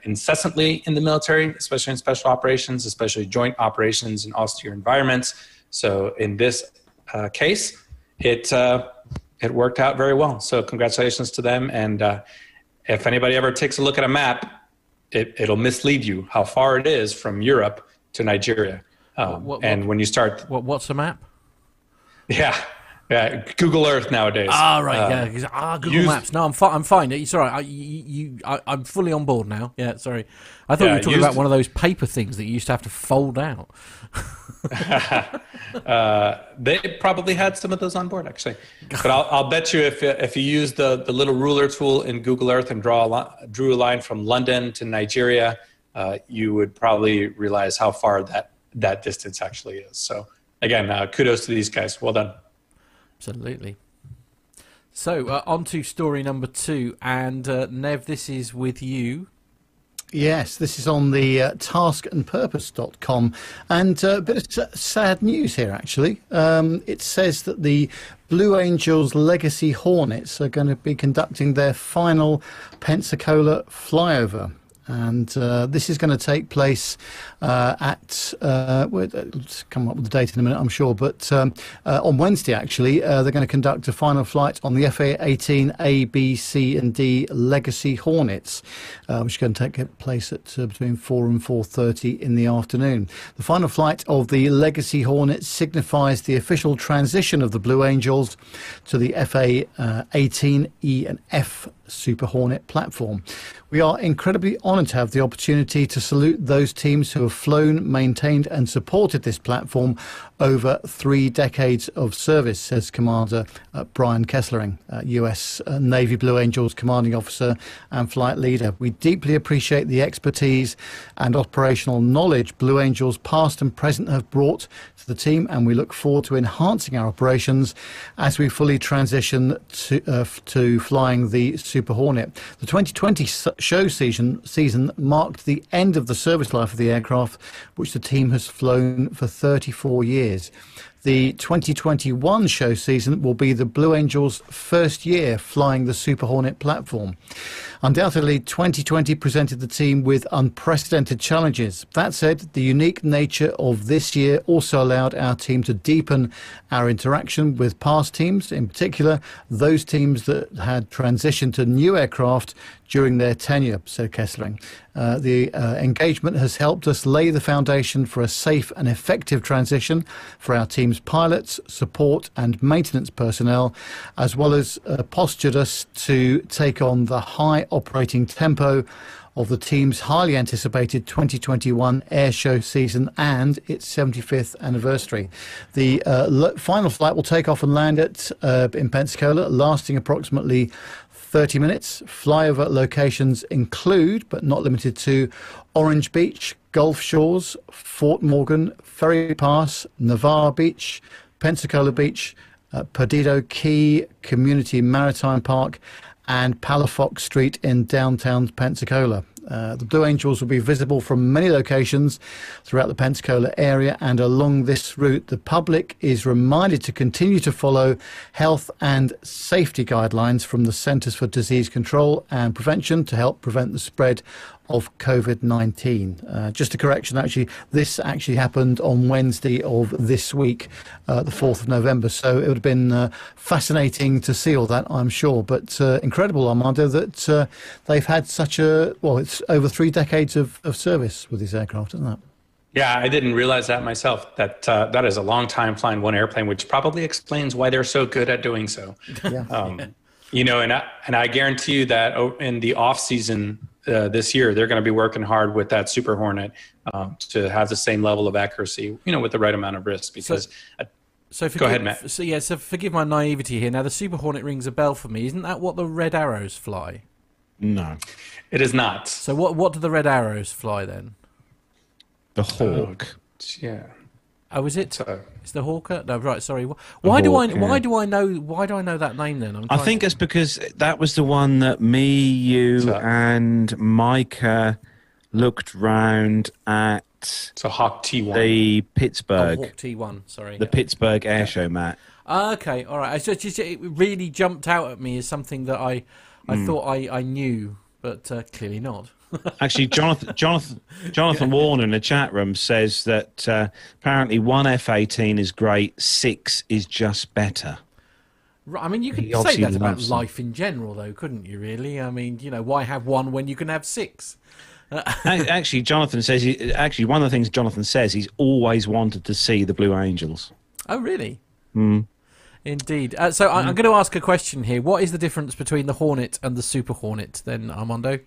incessantly in the military, especially in special operations, especially joint operations in austere environments. So in this case, it worked out very well. So congratulations to them. And if anybody ever takes a look at a map, it'll mislead you how far it is from Europe to Nigeria. And when you start... What's a map? Yeah, Google Earth nowadays. Right, yeah. Google Maps. No, I'm fine. It's all right. I'm fully on board now. Yeah, sorry. I thought we were talking about one of those paper things that you used to have to fold out. They probably had some of those on board, actually. But I'll bet you if you use the little ruler tool in Google Earth and drew a line from London to Nigeria, you would probably realize how far that distance actually is. So again, kudos to these guys. Well done. Absolutely. So on to story number two, and Nev, this is with you. Yes, this is on the taskandpurpose.com, and a bit of sad news here, actually. It says that the Blue Angels Legacy Hornets are going to be conducting their final Pensacola flyover. And this is going to take place at, we'll come up with the date in a minute, I'm sure, but on Wednesday, actually, they're going to conduct a final flight on the FA-18 A, B, C and D Legacy Hornets, which is going to take place at between 4 and 4:30 in the afternoon. The final flight of the Legacy Hornets signifies the official transition of the Blue Angels to the FA-18 E and F Super Hornet platform. We are incredibly honoured to have the opportunity to salute those teams who have flown, maintained and supported this platform over 3 decades of service, says Commander Brian Kesslering, US Navy Blue Angels Commanding Officer and Flight Leader. We deeply appreciate the expertise and operational knowledge Blue Angels past and present have brought to the team, and we look forward to enhancing our operations as we fully transition to flying the Super Super Hornet. The 2020 show season marked the end of the service life of the aircraft, which the team has flown for 34 years. The 2021 show season will be the Blue Angels' first year flying the Super Hornet platform. Undoubtedly, 2020 presented the team with unprecedented challenges. That said, the unique nature of this year also allowed our team to deepen our interaction with past teams, in particular those teams that had transitioned to new aircraft during their tenure, said Kesslering. The engagement has helped us lay the foundation for a safe and effective transition for our team's pilots, support and maintenance personnel, as well as postured us to take on the high operating tempo of the team's highly anticipated 2021 air show season and its 75th anniversary. The final flight will take off and land at in Pensacola, lasting approximately 30 minutes. Flyover locations include, but not limited to, Orange Beach, Gulf Shores, Fort Morgan, Ferry Pass, Navarre Beach, Pensacola Beach, Perdido Key Community Maritime Park, and Palafox Street in downtown Pensacola. The Blue Angels will be visible from many locations throughout the Pensacola area, and along this route the public is reminded to continue to follow health and safety guidelines from the Centers for Disease Control and Prevention to help prevent the spread of COVID-19. Just a correction, actually, this actually happened on Wednesday of this week, the 4th of November, so it would have been fascinating to see all that, I'm sure, but incredible, Armando, that they've had such a, well, it's over 3 decades of service with this aircraft, isn't it? Yeah, I didn't realize that myself. That is a long time flying one airplane, which probably explains why they're so good at doing so. Yeah. You know, and I guarantee you that in the off season, this year, they're going to be working hard with that Super Hornet to have the same level of accuracy, you know, with the right amount of risk. Because, go ahead, Matt. So yeah, so forgive my naivety here. Now, the Super Hornet rings a bell for me. Isn't that what the Red Arrows fly? No, it is not. So what do the Red Arrows fly then? The Hawk. Yeah. Oh, is it? It's the Hawker? No, right. Sorry. Why do I know that name then? I think it's because that was the one that me, you, and Micah looked round at. It's a Hawk T1. The Pittsburgh. Oh, Hawk T1. Sorry. The Pittsburgh Air Show, Matt. Okay. All right. So it really jumped out at me as something that I thought I knew, but clearly not. Actually, Jonathan Warner in the chat room says that apparently one F-18 is great, 6 is just better. Right, I mean, you could say that about life in general, though, couldn't you, really? I mean, you know, why have 1 when you can have 6? Actually, Jonathan says, one of the things Jonathan says, he's always wanted to see the Blue Angels. Oh, really? Hmm. Indeed. So I'm going to ask a question here. What is the difference between the Hornet and the Super Hornet, then, Armando?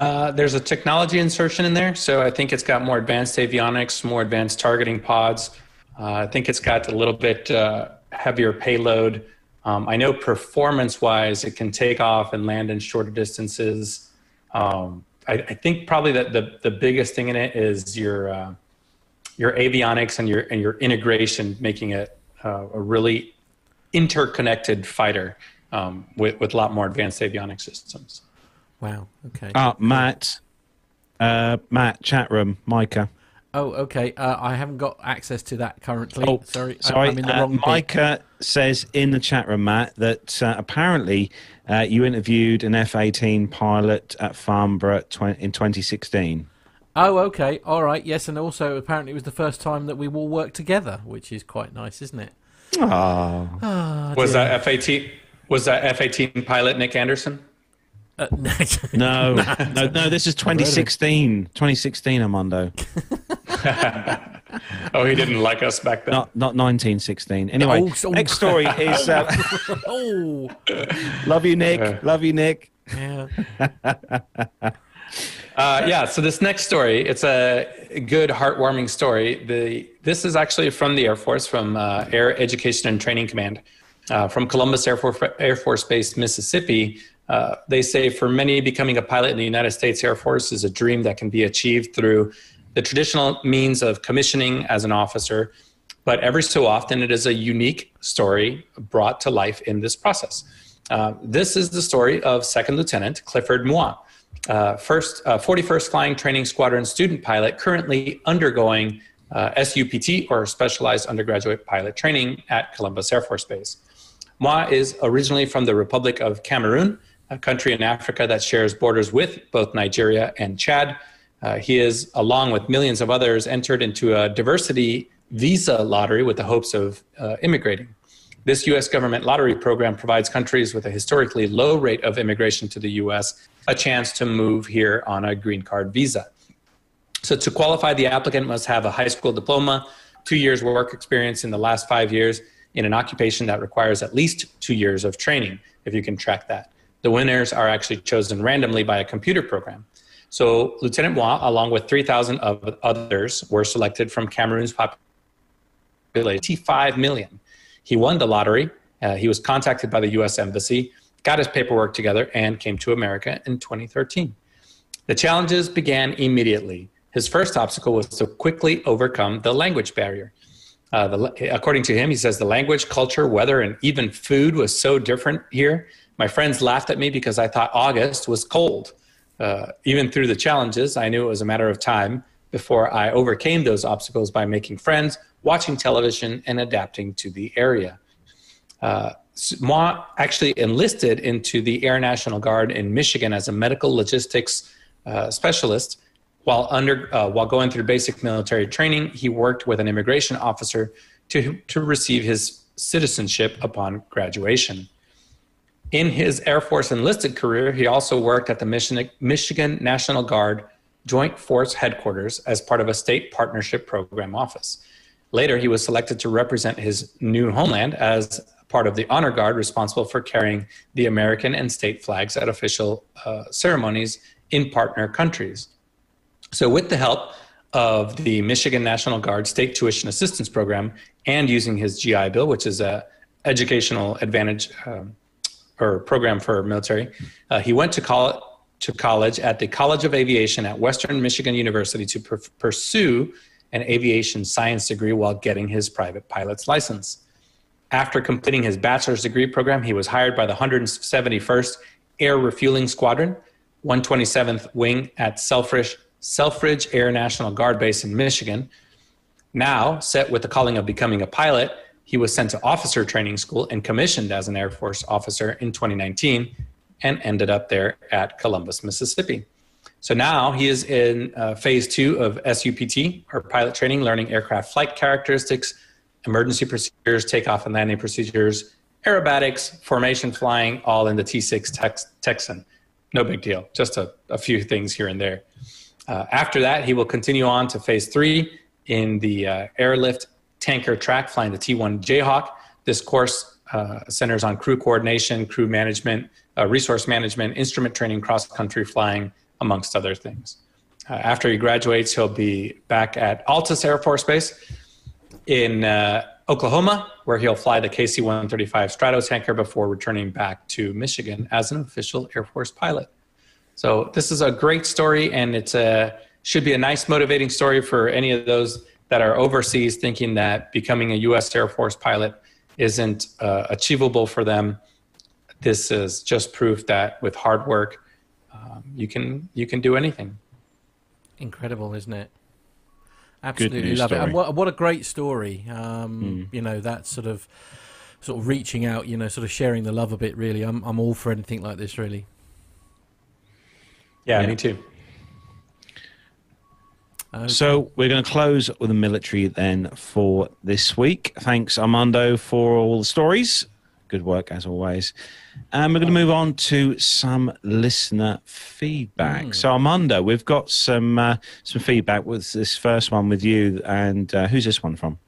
There's a technology insertion in there, so I think it's got more advanced avionics, more advanced targeting pods. I think it's got a little bit heavier payload. I know performance-wise, it can take off and land in shorter distances. I think probably that the biggest thing in it is your avionics and your integration, making it a really interconnected fighter with a lot more advanced avionics systems. Wow. Okay. Matt, chat room, Micah. Oh, okay. I haven't got access to that currently. Oh, sorry. I'm in the wrong Micah bit. Says in the chat room, Matt, that apparently you interviewed an F-18 pilot at Farnborough in 2016. Oh, okay. All right. Yes, and also apparently it was the first time that we all worked together, which is quite nice, isn't it? Oh. Was that F-18 pilot Nick Anderson? No, this is 2016, Armando. Oh, he didn't like us back then. Not 1916. Anyway, next story is... oh. Love you, Nick. Love you, Nick. Yeah. Yeah, so this next story, it's a good, heartwarming story. This is actually from the Air Force, from Air Education and Training Command, from Columbus Air Force Base, Mississippi. They say for many, becoming a pilot in the United States Air Force is a dream that can be achieved through the traditional means of commissioning as an officer, but every so often it is a unique story brought to life in this process. This is the story of Second Lieutenant Clifford Moy, 41st Flying Training Squadron student pilot currently undergoing SUPT, or Specialized Undergraduate Pilot Training, at Columbus Air Force Base. Moi is originally from the Republic of Cameroon, a country in Africa that shares borders with both Nigeria and Chad. He is, along with millions of others, entered into a diversity visa lottery with the hopes of immigrating. This U.S. government lottery program provides countries with a historically low rate of immigration to the U.S. a chance to move here on a green card visa. So to qualify, the applicant must have a high school diploma, 2 years work experience in the last 5 years in an occupation that requires at least 2 years of training, if you can track that. The winners are actually chosen randomly by a computer program. So Lieutenant Moi, along with 3,000 of others, were selected from Cameroon's population, 25 million. He won the lottery. He was contacted by the U.S. Embassy, got his paperwork together, and came to America in 2013. The challenges began immediately. His first obstacle was to quickly overcome the language barrier. According to him, he says, the language, culture, weather, and even food was so different here. My friends laughed at me because I thought August was cold. Even through the challenges, I knew it was a matter of time before I overcame those obstacles by making friends, watching television, and adapting to the area. Moi actually enlisted into the Air National Guard in Michigan as a medical logistics specialist. While going through basic military training, he worked with an immigration officer to receive his citizenship upon graduation. In his Air Force enlisted career, he also worked at the Michigan National Guard Joint Force Headquarters as part of a state partnership program office. Later, he was selected to represent his new homeland as part of the Honor Guard responsible for carrying the American and state flags at official ceremonies in partner countries. So with the help of the Michigan National Guard State Tuition Assistance Program and using his GI Bill, which is an educational advantage or program for military, he went to college at the College of Aviation at Western Michigan University to pursue an aviation science degree while getting his private pilot's license. After completing his bachelor's degree program, he was hired by the 171st Air Refueling Squadron, 127th Wing at Selfridge Air National Guard Base in Michigan. Now, set with the calling of becoming a pilot, he was sent to officer training school and commissioned as an Air Force officer in 2019 and ended up there at Columbus, Mississippi. So now he is in phase 2 of SUPT, or pilot training, learning aircraft flight characteristics, emergency procedures, takeoff and landing procedures, aerobatics, formation flying, all in the T6 Texan. No big deal, just a few things here and there. After that, he will continue on to phase 3 in the airlift tanker track, flying the T1 Jayhawk. This course centers on crew coordination, crew management, resource management, instrument training, cross-country flying, amongst other things. After he graduates, he'll be back at Altus Air Force Base in Oklahoma, where he'll fly the KC-135 Strato tanker before returning back to Michigan as an official Air Force pilot. So this is a great story, and it should be a nice motivating story for any of those that are overseas thinking that becoming a U.S. Air Force pilot isn't achievable for them. This is just proof that with hard work, you can do anything. Incredible, isn't it? Absolutely love it. And what a great story. You know, that sort of reaching out, you know, sort of sharing the love a bit, really. I'm all for anything like this, really. Yeah, me too. Okay. So we're going to close with the military then for this week. Thanks, Armando, for all the stories. Good work, as always. And we're going to move on to some listener feedback. So, Armando, we've got some feedback with this first one with you. And who's this one from?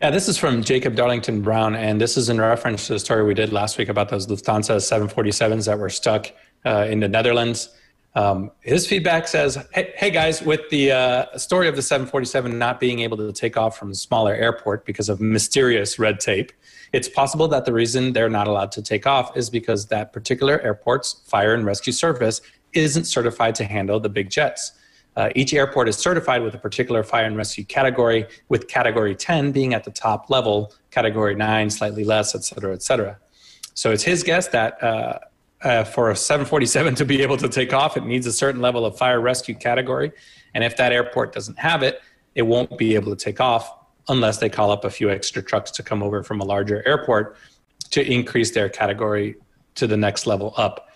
Yeah, this is from Jacob Darlington Brown. And this is in reference to the story we did last week about those Lufthansa 747s that were stuck in the Netherlands. His feedback says, hey guys, with the story of the 747 not being able to take off from a smaller airport because of mysterious red tape, it's possible that the reason they're not allowed to take off is because that particular airport's fire and rescue service isn't certified to handle the big jets. Each airport is certified with a particular fire and rescue category, with category 10 being at the top level, category 9 slightly less, et cetera, et cetera. So it's his guess that for a 747 to be able to take off, it needs a certain level of fire rescue category. And if that airport doesn't have it, it won't be able to take off unless they call up a few extra trucks to come over from a larger airport to increase their category to the next level up,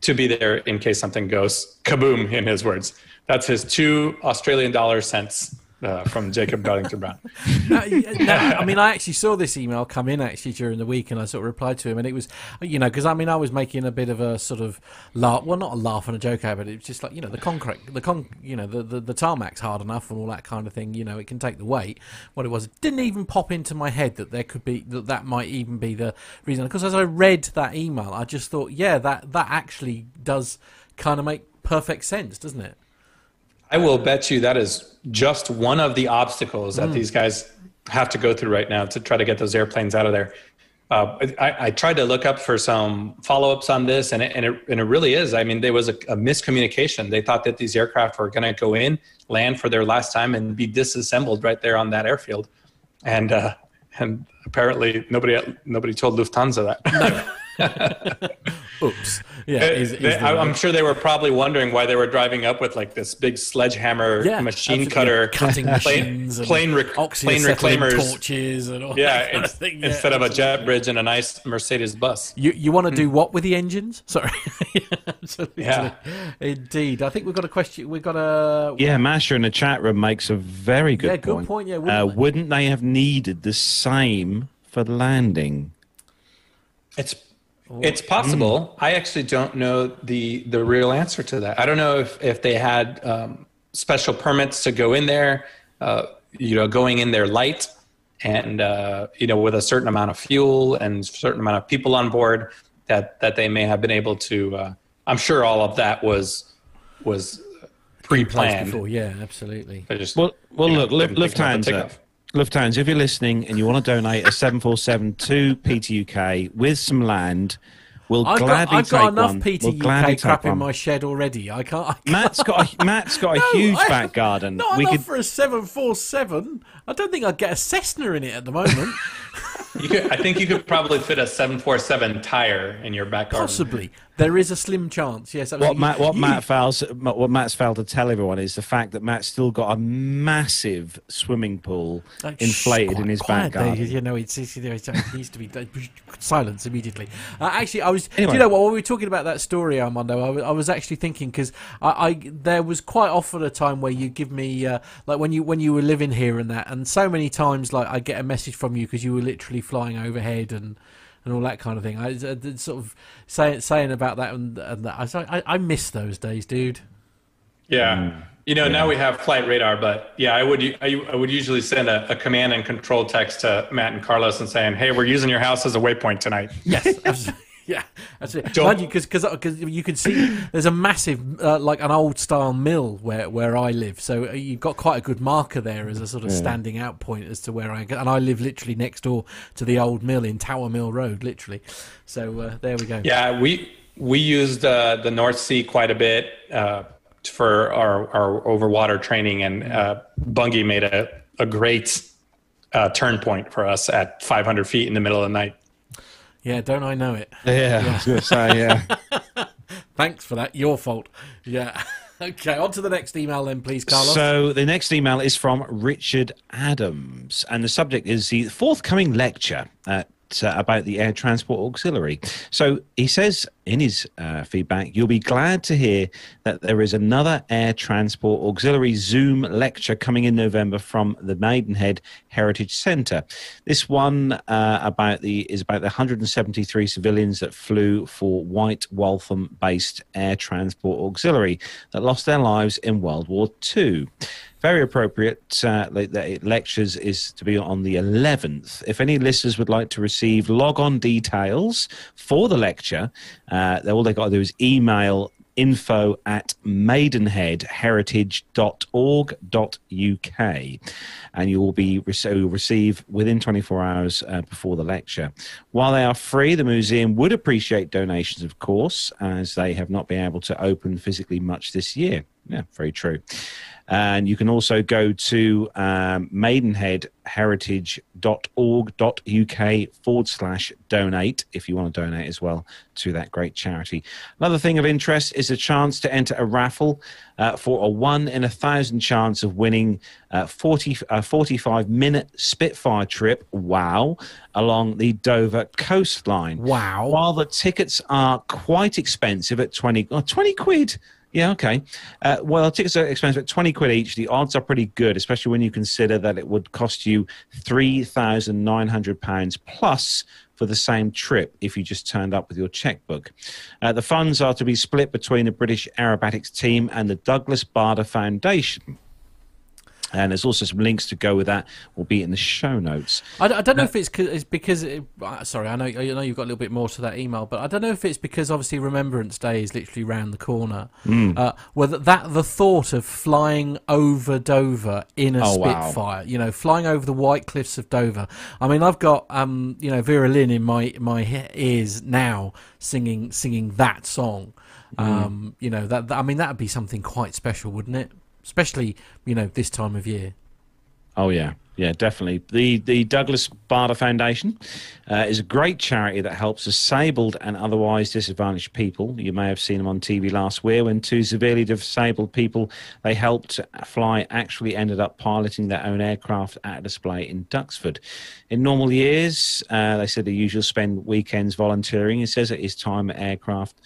to be there in case something goes kaboom, in his words. That's his $2 Australian cents from Jacob Darlington Brown. I mean, I actually saw this email come in actually during the week, and I sort of replied to him, and it was, you know, because I mean, I was making a bit of a sort of laugh, well, not a laugh and a joke over it. It was just like, you know, the concrete, the tarmac's hard enough and all that kind of thing. You know, it can take the weight. What it was, it didn't even pop into my head that there could be that might even be the reason. Because as I read that email, I just thought, yeah, that actually does kind of make perfect sense, doesn't it? I will bet you that is just one of the obstacles that these guys have to go through right now to try to get those airplanes out of there. I tried to look up for some follow-ups on this, and it really is. I mean, there was a miscommunication. They thought that these aircraft were going to go in, land for their last time, and be disassembled right there on that airfield. And apparently nobody told Lufthansa that. Oops. Yeah, I'm sure they were probably wondering why they were driving up with like this big sledgehammer, machine cutter, cutting machines, plane reclaimers, torches, and all that kind of thing. Instead of a jet bridge and a nice Mercedes bus. You want to do what with the engines? Sorry. Yeah, indeed. I think we've got a question. Masha in the chat room makes a very good point. Yeah, wouldn't they have needed the same for landing? It's possible. I actually don't know the real answer to that. I don't know if they had special permits to go in there, going in there light and, with a certain amount of fuel and certain amount of people on board that they may have been able to. I'm sure all of that was pre-planned. Before. Yeah, absolutely. Look, Lufthansa. Lufthansa, if you're listening and you want to donate a 747 to PTUK with some land, I've got enough PTUK crap in my shed already. I can't. Matt's got a huge back garden. Not enough for a 747. I don't think I'd get a Cessna in it at the moment. I think you could probably fit a 747 tire in your back garden. Possibly. There is a slim chance, yes. What Matt's failed to tell everyone is the fact that Matt's still got a massive swimming pool inflated in his back garden. There, it needs to be silence immediately. While we were talking about that story, Armando, I was actually thinking, because there was quite often a time where you give me, like when you were living here and that, and so many times like I get a message from you because you were literally flying overhead and all that kind of thing. I was sort of saying about that and that. I miss those days, dude. Yeah. Now we have flight radar, but yeah, I would usually send a command and control text to Matt and Carlos and saying, hey, we're using your house as a waypoint tonight. Yes, absolutely. Yeah, absolutely. Because you can see there's a massive, like an old style mill where I live. So you've got quite a good marker there as a sort of standing out point as to where I go. And I live literally next door to the old mill in Tower Mill Road, literally. So there we go. Yeah, we used the North Sea quite a bit for our overwater training. And Bungie made a great turn point for us at 500 feet in the middle of the night. Yeah, don't I know it? Yeah, I was going to say, yeah. Thanks for that. Your fault. Yeah. Okay, on to the next email then, please, Carlos. So the next email is from Richard Adams, and the subject is the forthcoming lecture about the Air Transport Auxiliary. So he says in his feedback, you'll be glad to hear that there is another Air Transport Auxiliary Zoom lecture coming in November from the Maidenhead Heritage Centre. This one is about the 173 civilians that flew for White Waltham-based Air Transport Auxiliary that lost their lives in World War II. Very appropriate that lectures is to be on the 11th. If any listeners would like to receive log-on details for the lecture, all they've got to do is email info@maidenheadheritage.org.uk, and you'll receive within 24 hours before the lecture. While they are free, the museum would appreciate donations, of course, as they have not been able to open physically much this year. Yeah, very true. And you can also go to maidenheadheritage.org.uk/donate if you want to donate as well to that great charity. Another thing of interest is a chance to enter a raffle for a 1 in 1,000 chance of winning a 45-minute Spitfire trip, wow, along the Dover coastline. Wow. While the tickets are quite expensive at 20 quid. Yeah, okay. Well, tickets are expensive at 20 quid each. The odds are pretty good, especially when you consider that it would cost you £3,900 plus for the same trip if you just turned up with your checkbook. The funds are to be split between the British Aerobatics team and the Douglas Bader Foundation. And there's also some links to go with that will be in the show notes. I don't know if it's because... sorry, I know you've got a little bit more to that email, but I don't know if it's because obviously Remembrance Day is literally round the corner. Mm. Whether that the thought of flying over Dover in a Spitfire, wow. You know, flying over the White Cliffs of Dover. I mean, I've got you know, Vera Lynn in my ears now singing that song. Mm. You know, that I mean, that would be something quite special, wouldn't it? Especially, you know, this time of year. Oh, yeah. Yeah, definitely. The Douglas Bader Foundation is a great charity that helps disabled and otherwise disadvantaged people. You may have seen them on TV last year when two severely disabled people they helped fly actually ended up piloting their own aircraft at a display in Duxford. In normal years, they said they usually spend weekends volunteering. It says it is time at aircraft,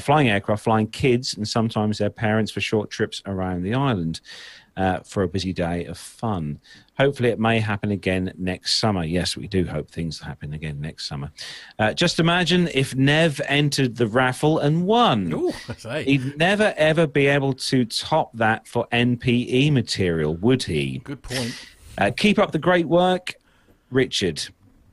flying kids, and sometimes their parents for short trips around the island. For a busy day of fun. Hopefully it may happen again next summer. Yes, we do hope things happen again next summer. Just imagine if Nev entered the raffle and won. Ooh, he'd never, ever be able to top that for NPE material, would he? Good point. Keep up the great work, Richard.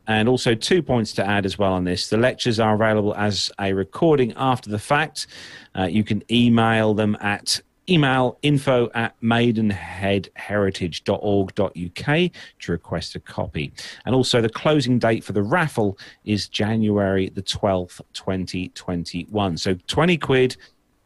And also 2 points to add as well on this. The lectures are available as a recording after the fact. You can email them at info@maidenheadheritage.org.uk to request a copy. And also the closing date for the raffle is January the 12th, 2021. So 20 quid,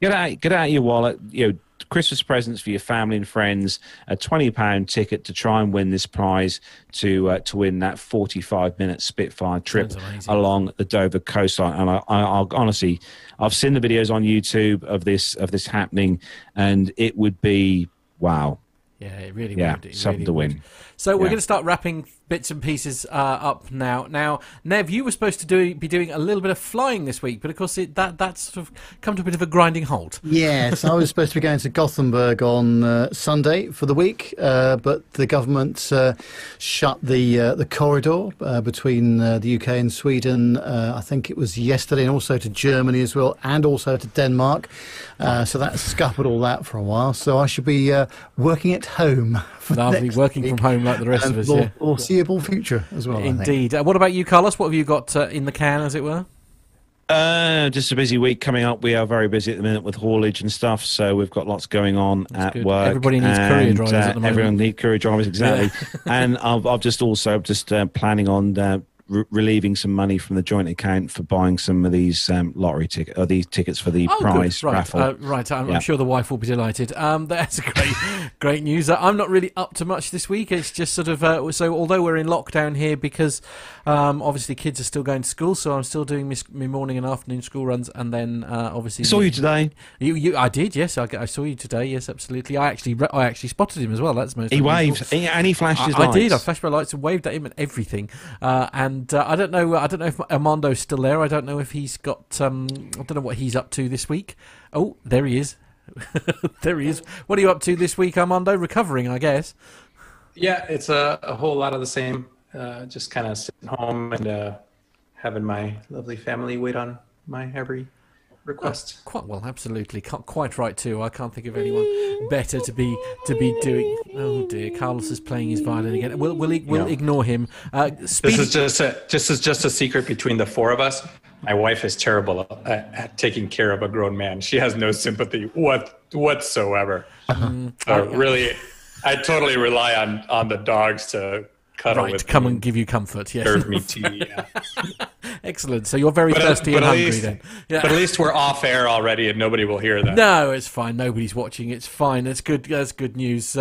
get out of your wallet, you know, Christmas presents for your family and friends, a £20 ticket to try and win this prize to win that 45-minute Spitfire trip along the Dover coastline. And I'll honestly, I've seen the videos on YouTube of this happening, and it would be wow. Yeah, it really would. Yeah, something to win. So we're going to start wrapping bits and pieces up now. Now, Nev, you were supposed to be doing a little bit of flying this week, but of course that's sort of come to a bit of a grinding halt. Yes, I was supposed to be going to Gothenburg on Sunday for the week, but the government shut the corridor between the UK and Sweden, I think it was yesterday, and also to Germany as well, and also to Denmark. So that scuppered all that for a while. So I should be working at home. Lovely, working from home like the rest of us. Yeah. Foreseeable future as well. Indeed. What about you, Carlos? What have you got in the can, as it were? Just a busy week coming up. We are very busy at the minute with haulage and stuff, so we've got lots going on. That's at good. Work. Everybody needs courier drivers at the moment. Everyone needs courier drivers, exactly. Yeah. And I've just also just planning on relieving some money from the joint account for buying some of these lottery tickets, or these tickets for the prize right. raffle. Right, I'm sure the wife will be delighted. That's great news. I'm not really up to much this week. It's just sort of so. Although we're in lockdown here because obviously kids are still going to school, so I'm still doing my morning and afternoon school runs, and then obviously saw you today. You, I did. Yes, I saw you today. Yes, absolutely. I actually spotted him as well. That's most. He waved and he flashed his lights. I did. I flashed my lights and waved at him and everything, and. I don't know if Armando's still there. I don't know if he's got. I don't know what he's up to this week. Oh, there he is. There he is. What are you up to this week, Armando? Recovering, I guess. Yeah, it's a whole lot of the same. Just kind of sitting home and having my lovely family wait on my every request. Oh, quite well, absolutely. Quite right too. I can't think of anyone better to be doing. Oh dear, Carlos is playing his violin again. We'll ignore him. This is just a secret between the four of us. My wife is terrible at taking care of a grown man. She has no sympathy whatsoever. Really, I totally rely on the dogs to cuddle with come and give you comfort. Yes. Serve me tea. Yeah. Excellent. So you're very thirsty and hungry then. Yeah. But at least we're off air already and nobody will hear that. No, it's fine. Nobody's watching. It's fine. That's good. That's good news.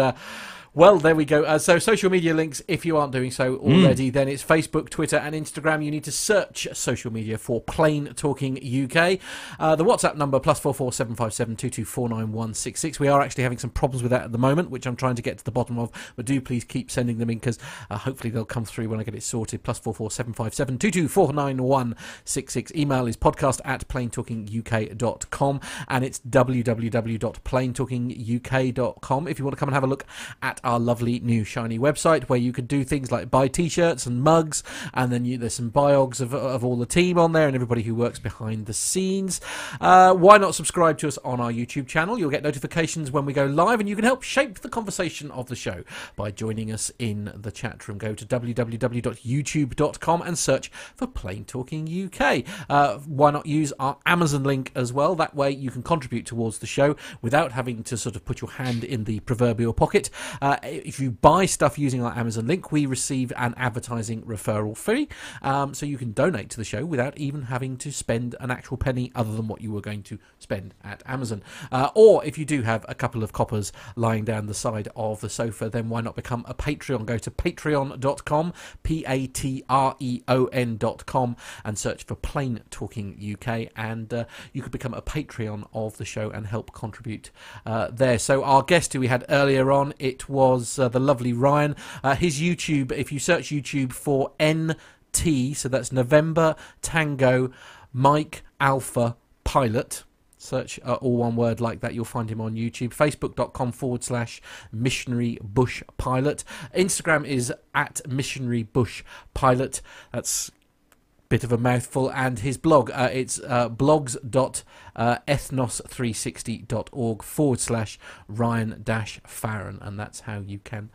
Well, there we go. So social media links, if you aren't doing so already, then it's Facebook, Twitter and Instagram. You need to search social media for Plain Talking UK. The WhatsApp number, +44 757 224 9166. We are actually having some problems with that at the moment, which I'm trying to get to the bottom of. But do please keep sending them in, because hopefully they'll come through when I get it sorted. +44 757 224 9166. Email is podcast@plaintalkinguk.com, and it's www.plaintalkinguk.com. If you want to come and have a look at our lovely new shiny website, where you can do things like buy t-shirts and mugs, and then there's some biogs of all the team on there and everybody who works behind the scenes. Why not subscribe to us on our YouTube channel? You'll get notifications when we go live, and you can help shape the conversation of the show by joining us in the chat room. Go to www.youtube.com and search for Plain Talking UK. Why not use our Amazon link as well? That way you can contribute towards the show without having to sort of put your hand in the proverbial pocket. If you buy stuff using our Amazon link, we receive an advertising referral fee, so you can donate to the show without even having to spend an actual penny other than what you were going to spend at Amazon. Or if you do have a couple of coppers lying down the side of the sofa, then why not become a Patreon? Go to patreon.com, patreon.com, and search for Plain Talking UK, and you could become a Patreon of the show and help contribute there. So our guest who we had earlier on, it was the lovely Ryan. His YouTube, if you search YouTube for NT, so that's November Tango Mike Alpha Pilot, search all one word like that, you'll find him on YouTube. Facebook.com/Missionary Bush Pilot. Instagram is @Missionary Bush Pilot. That's bit of a mouthful. And his blog, it's blogs.ethnos360.org /Ryan-Farron, and that's how you can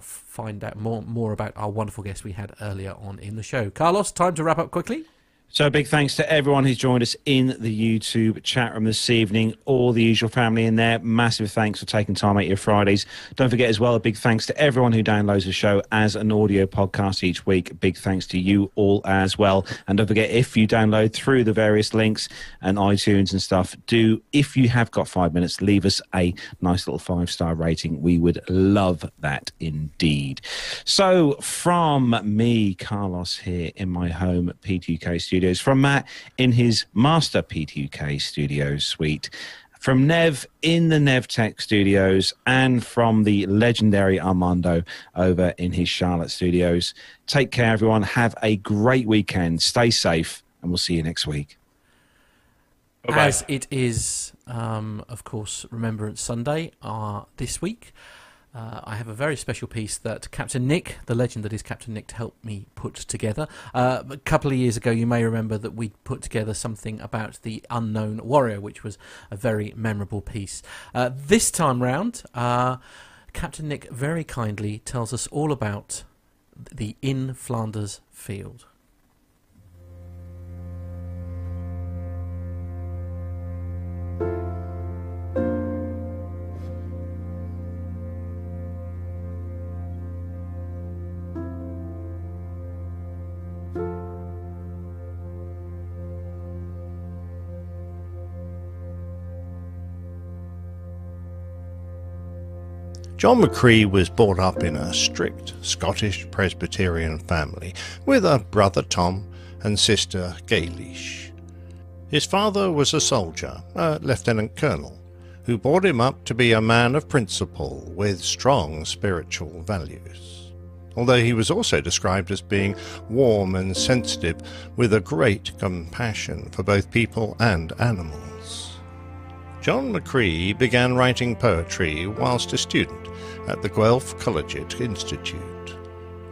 find out more about our wonderful guest we had earlier on in the show. Carlos, time to wrap up quickly. So big thanks to everyone who's joined us in the YouTube chat room this evening. All the usual family in there. Massive thanks for taking time out of your Fridays. Don't forget as well, a big thanks to everyone who downloads the show as an audio podcast each week. Big thanks to you all as well. And don't forget, if you download through the various links and iTunes and stuff, do, if you have got 5 minutes, leave us a nice little 5-star rating. We would love that indeed. So from me, Carlos, here in my home PTUK studio, from Matt in his master PTUK studio suite, from Nev in the Nev Tech studios, and from the legendary Armando over in his Charlotte studios. Take care, everyone. Have a great weekend. Stay safe, and we'll see you next week. Bye-bye. As it is, of course, Remembrance Sunday this week. I have a very special piece that Captain Nick, the legend that is Captain Nick, helped me put together. A couple of years ago, you may remember that we put together something about the Unknown Warrior, which was a very memorable piece. This time round, Captain Nick very kindly tells us all about the In Flanders Field. John McCree was brought up in a strict Scottish Presbyterian family with a brother Tom and sister Gaelish. His father was a soldier, a lieutenant colonel, who brought him up to be a man of principle with strong spiritual values, although he was also described as being warm and sensitive with a great compassion for both people and animals. John McCree began writing poetry whilst a student at the Guelph Collegiate Institute.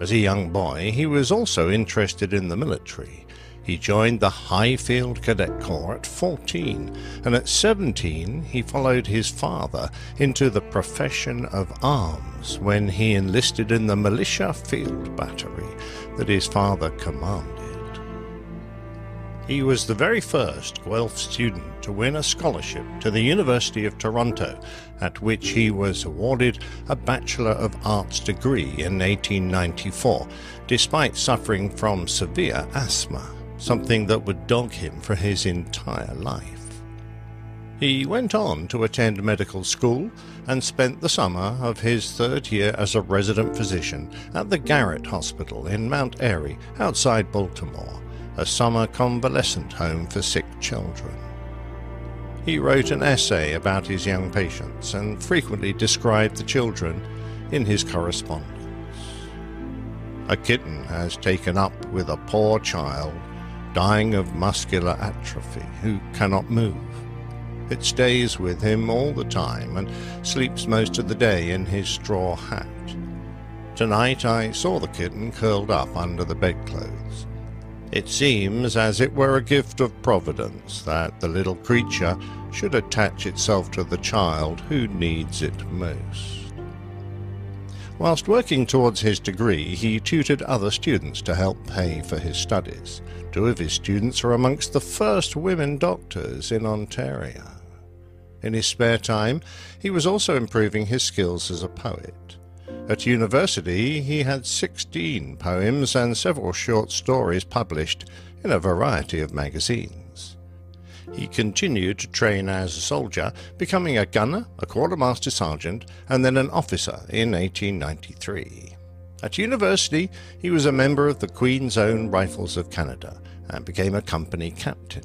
As a young boy, he was also interested in the military. He joined the Highfield Cadet Corps at 14, and at 17 he followed his father into the profession of arms when he enlisted in the Militia Field Battery that his father commanded. He was the very first Guelph student to win a scholarship to the University of Toronto, at which he was awarded a Bachelor of Arts degree in 1894, despite suffering from severe asthma, something that would dog him for his entire life. He went on to attend medical school and spent the summer of his third year as a resident physician at the Garrett Hospital in Mount Airy, outside Baltimore, a summer convalescent home for sick children. He wrote an essay about his young patients and frequently described the children in his correspondence. A kitten has taken up with a poor child dying of muscular atrophy who cannot move. It stays with him all the time and sleeps most of the day in his straw hat. Tonight I saw the kitten curled up under the bedclothes. It seems as it were a gift of providence that the little creature should attach itself to the child who needs it most. Whilst working towards his degree, he tutored other students to help pay for his studies. Two of his students were amongst the first women doctors in Ontario. In his spare time, he was also improving his skills as a poet. At university, he had 16 poems and several short stories published in a variety of magazines. He continued to train as a soldier, becoming a gunner, a quartermaster sergeant, and then an officer in 1893. At university, he was a member of the Queen's Own Rifles of Canada and became a company captain.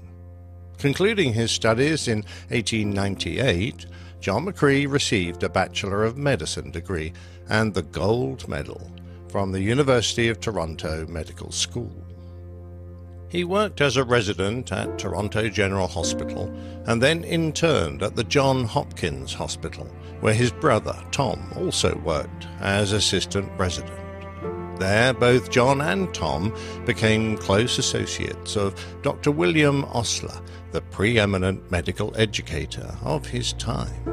Concluding his studies in 1898, John McCrae received a Bachelor of Medicine degree and the Gold Medal from the University of Toronto Medical School. He worked as a resident at Toronto General Hospital and then interned at the John Hopkins Hospital, where his brother Tom also worked as assistant resident. There, both John and Tom became close associates of Dr. William Osler, the preeminent medical educator of his time.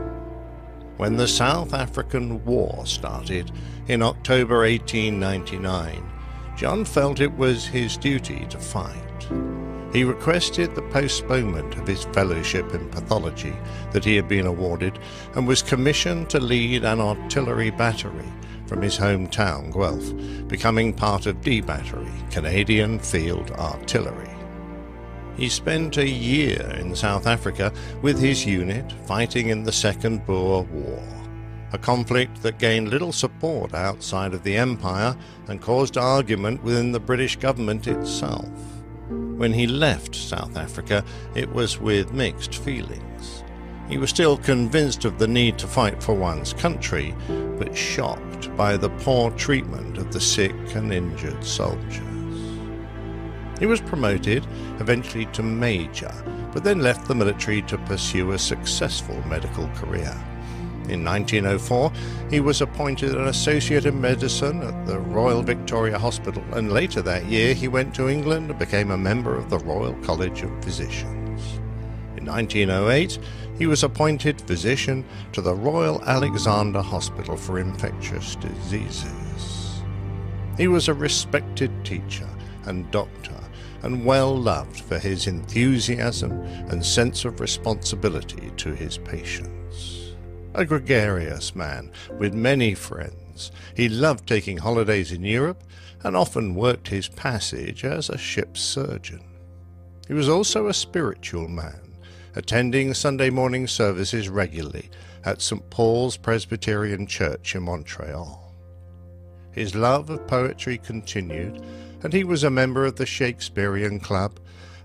When the South African War started in October 1899, John felt it was his duty to fight. He requested the postponement of his fellowship in pathology that he had been awarded and was commissioned to lead an artillery battery from his hometown, Guelph, becoming part of D Battery, Canadian Field Artillery. He spent a year in South Africa with his unit fighting in the Second Boer War, a conflict that gained little support outside of the Empire and caused argument within the British government itself. When he left South Africa, it was with mixed feelings. He was still convinced of the need to fight for one's country, but shocked by the poor treatment of the sick and injured soldiers. He was promoted, eventually to Major, but then left the military to pursue a successful medical career. In 1904, he was appointed an associate in medicine at the Royal Victoria Hospital, and later that year he went to England and became a member of the Royal College of Physicians. In 1908, he was appointed physician to the Royal Alexandra Hospital for Infectious Diseases. He was a respected teacher and doctor, and well loved for his enthusiasm and sense of responsibility to his patients. A gregarious man with many friends, he loved taking holidays in Europe and often worked his passage as a ship's surgeon. He was also a spiritual man, attending Sunday morning services regularly at St. Paul's Presbyterian Church in Montreal. His love of poetry continued, and he was a member of the Shakespearean Club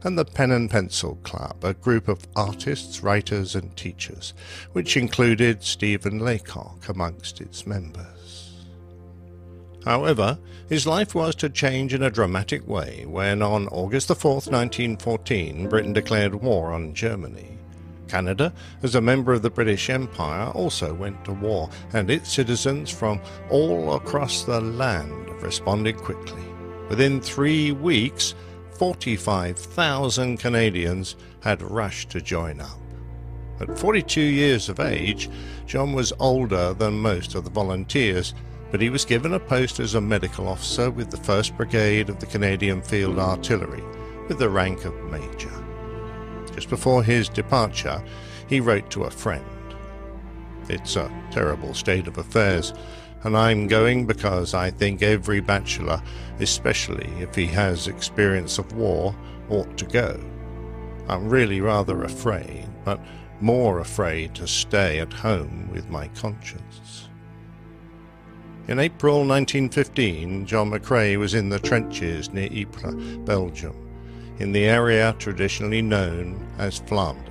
and the Pen and Pencil Club, a group of artists, writers and teachers, which included Stephen Laycock amongst its members. However, his life was to change in a dramatic way when, on August 4, 1914, Britain declared war on Germany. Canada, as a member of the British Empire, also went to war, and its citizens from all across the land responded quickly. Within 3 weeks, 45,000 Canadians had rushed to join up. At 42 years of age, John was older than most of the volunteers, but he was given a post as a medical officer with the 1st Brigade of the Canadian Field Artillery, with the rank of Major. Just before his departure, he wrote to a friend. "It's a terrible state of affairs, and I'm going because I think every bachelor, especially if he has experience of war, ought to go. I'm really rather afraid, but more afraid to stay at home with my conscience." In April 1915, John McCrae was in the trenches near Ypres, Belgium, in the area traditionally known as Flanders.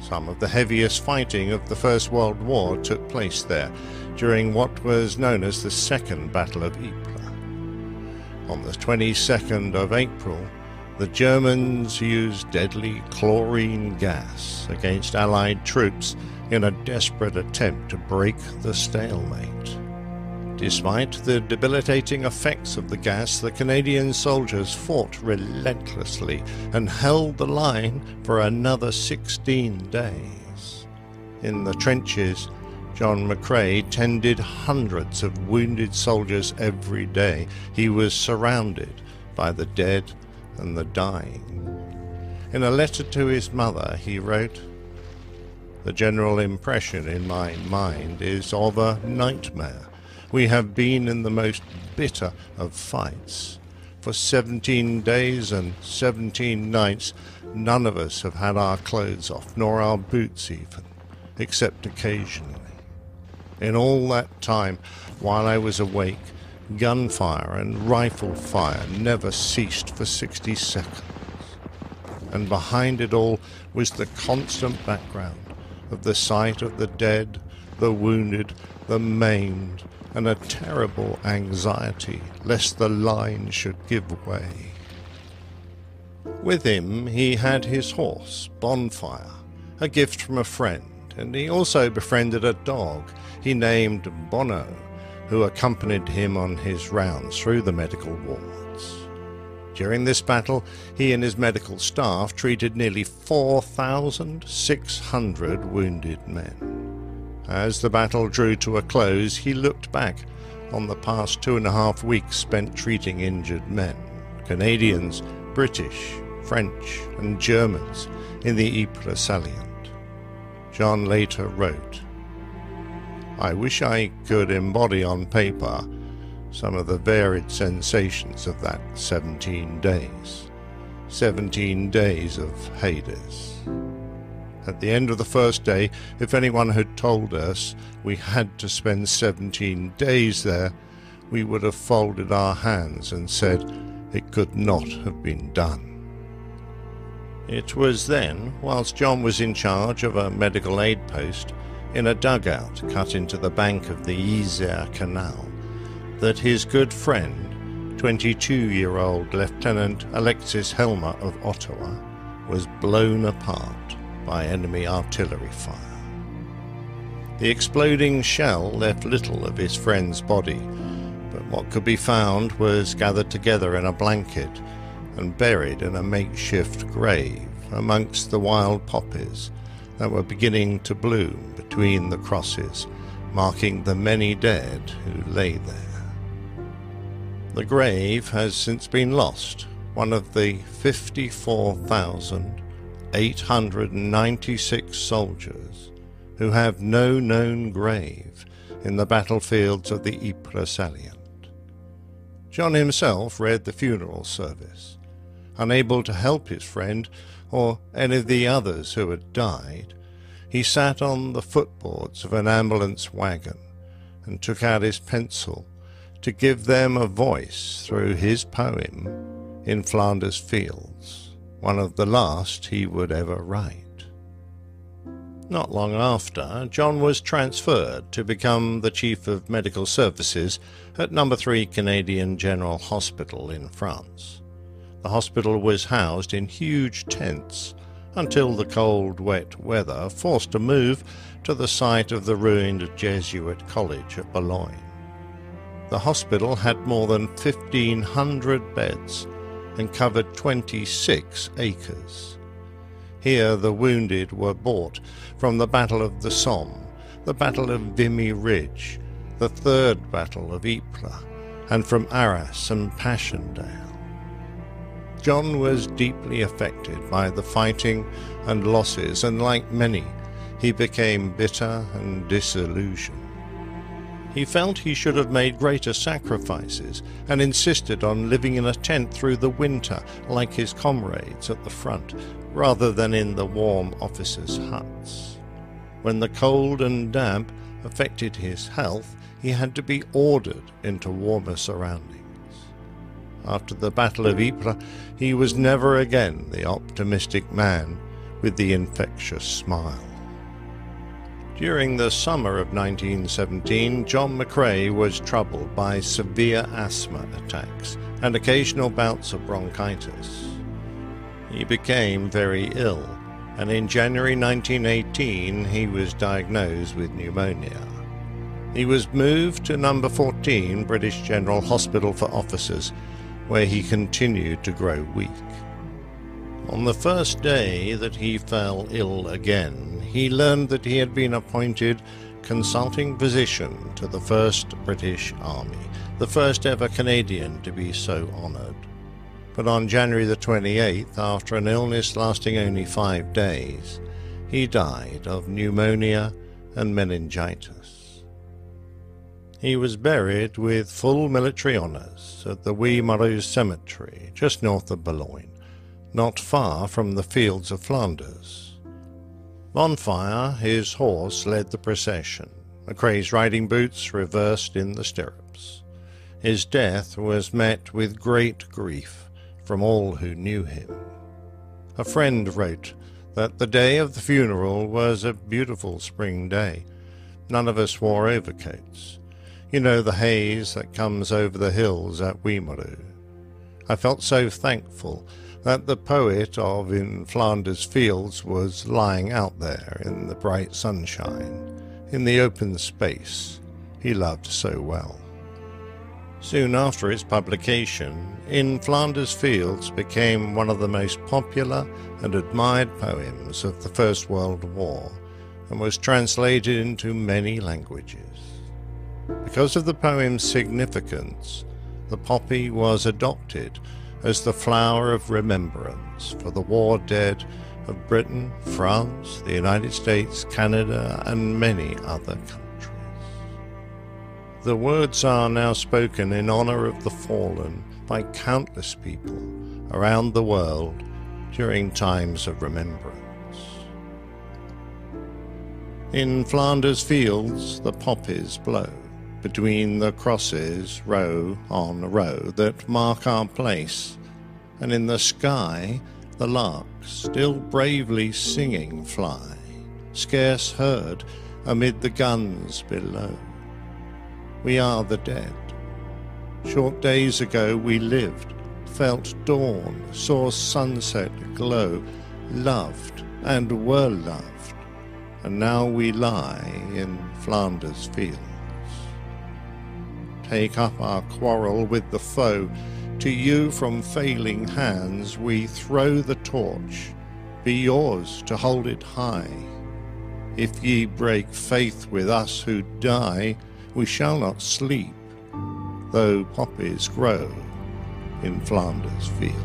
Some of the heaviest fighting of the First World War took place there, during what was known as the Second Battle of Ypres. On the 22nd of April, the Germans used deadly chlorine gas against Allied troops in a desperate attempt to break the stalemate. Despite the debilitating effects of the gas, the Canadian soldiers fought relentlessly and held the line for another 16 days. In the trenches, John McCrae tended hundreds of wounded soldiers every day. He was surrounded by the dead and the dying. In a letter to his mother, he wrote, "The general impression in my mind is of a nightmare. We have been in the most bitter of fights. For 17 days and 17 nights, none of us have had our clothes off, nor our boots even, except occasionally. In all that time, while I was awake, gunfire and rifle fire never ceased for 60 seconds. And behind it all was the constant background of the sight of the dead, the wounded, the maimed, and a terrible anxiety lest the line should give way." With him he had his horse, Bonfire, a gift from a friend, and he also befriended a dog he named Bono, who accompanied him on his rounds through the medical wards. During this battle, he and his medical staff treated nearly 4,600 wounded men. As the battle drew to a close, he looked back on the past 2.5 weeks spent treating injured men, Canadians, British, French and Germans in the Ypres salient. John later wrote, "I wish I could embody on paper some of the varied sensations of that 17 days. 17 days of Hades. At the end of the first day, if anyone had told us we had to spend 17 days there, we would have folded our hands and said it could not have been done." It was then, whilst John was in charge of a medical aid post, in a dugout cut into the bank of the Yser Canal, that his good friend, 22-year-old Lieutenant Alexis Helmer of Ottawa, was blown apart by enemy artillery fire. The exploding shell left little of his friend's body, but what could be found was gathered together in a blanket and buried in a makeshift grave amongst the wild poppies that were beginning to bloom between the crosses, marking the many dead who lay there. The grave has since been lost, one of the 54,896 soldiers who have no known grave in the battlefields of the Ypres salient. John himself read the funeral service, unable to help his friend or any of the others who had died. He sat on the footboards of an ambulance wagon and took out his pencil to give them a voice through his poem In Flanders Fields, one of the last he would ever write. Not long after, John was transferred to become the Chief of Medical Services at No. 3 Canadian General Hospital in France. The hospital was housed in huge tents until the cold, wet weather forced a move to the site of the ruined Jesuit College at Boulogne. The hospital had more than 1,500 beds and covered 26 acres. Here the wounded were brought from the Battle of the Somme, the Battle of Vimy Ridge, the Third Battle of Ypres, and from Arras and Passchendaele. John was deeply affected by the fighting and losses, and like many, he became bitter and disillusioned. He felt he should have made greater sacrifices and insisted on living in a tent through the winter like his comrades at the front, rather than in the warm officers' huts. When the cold and damp affected his health, he had to be ordered into warmer surroundings. After the Battle of Ypres, he was never again the optimistic man with the infectious smile. During the summer of 1917, John McCrae was troubled by severe asthma attacks and occasional bouts of bronchitis. He became very ill, and in January 1918 he was diagnosed with pneumonia. He was moved to No. 14 British General Hospital for Officers, where he continued to grow weak. On the first day that he fell ill again, he learned that he had been appointed consulting physician to the 1st British Army, the first ever Canadian to be so honoured. But on January the 28th, after an illness lasting only 5 days, he died of pneumonia and meningitis. He was buried with full military honours at the Wimereux Cemetery, just north of Boulogne, not far from the fields of Flanders. Bonfire, his horse, led the procession, McCrae's riding boots reversed in the stirrups. His death was met with great grief from all who knew him. A friend wrote that the day of the funeral was a beautiful spring day. None of us wore overcoats. You know, the haze that comes over the hills at Wimereux. I felt so thankful that the poet of In Flanders Fields was lying out there in the bright sunshine, in the open space he loved so well. Soon after its publication, In Flanders Fields became one of the most popular and admired poems of the First World War, and was translated into many languages. Because of the poem's significance, the poppy was adopted as the flower of remembrance for the war dead of Britain, France, the United States, Canada, and many other countries. The words are now spoken in honor of the fallen by countless people around the world during times of remembrance. In Flanders Fields, the poppies blow between the crosses, row on row, that mark our place, and in the sky the larks, still bravely singing, fly, scarce heard amid the guns below. We are the dead. Short days ago we lived, felt dawn, saw sunset glow, loved and were loved, and now we lie in Flanders Fields. Take up our quarrel with the foe. To you from failing hands we throw the torch. Be yours to hold it high. If ye break faith with us who die, we shall not sleep, though poppies grow in Flanders Fields.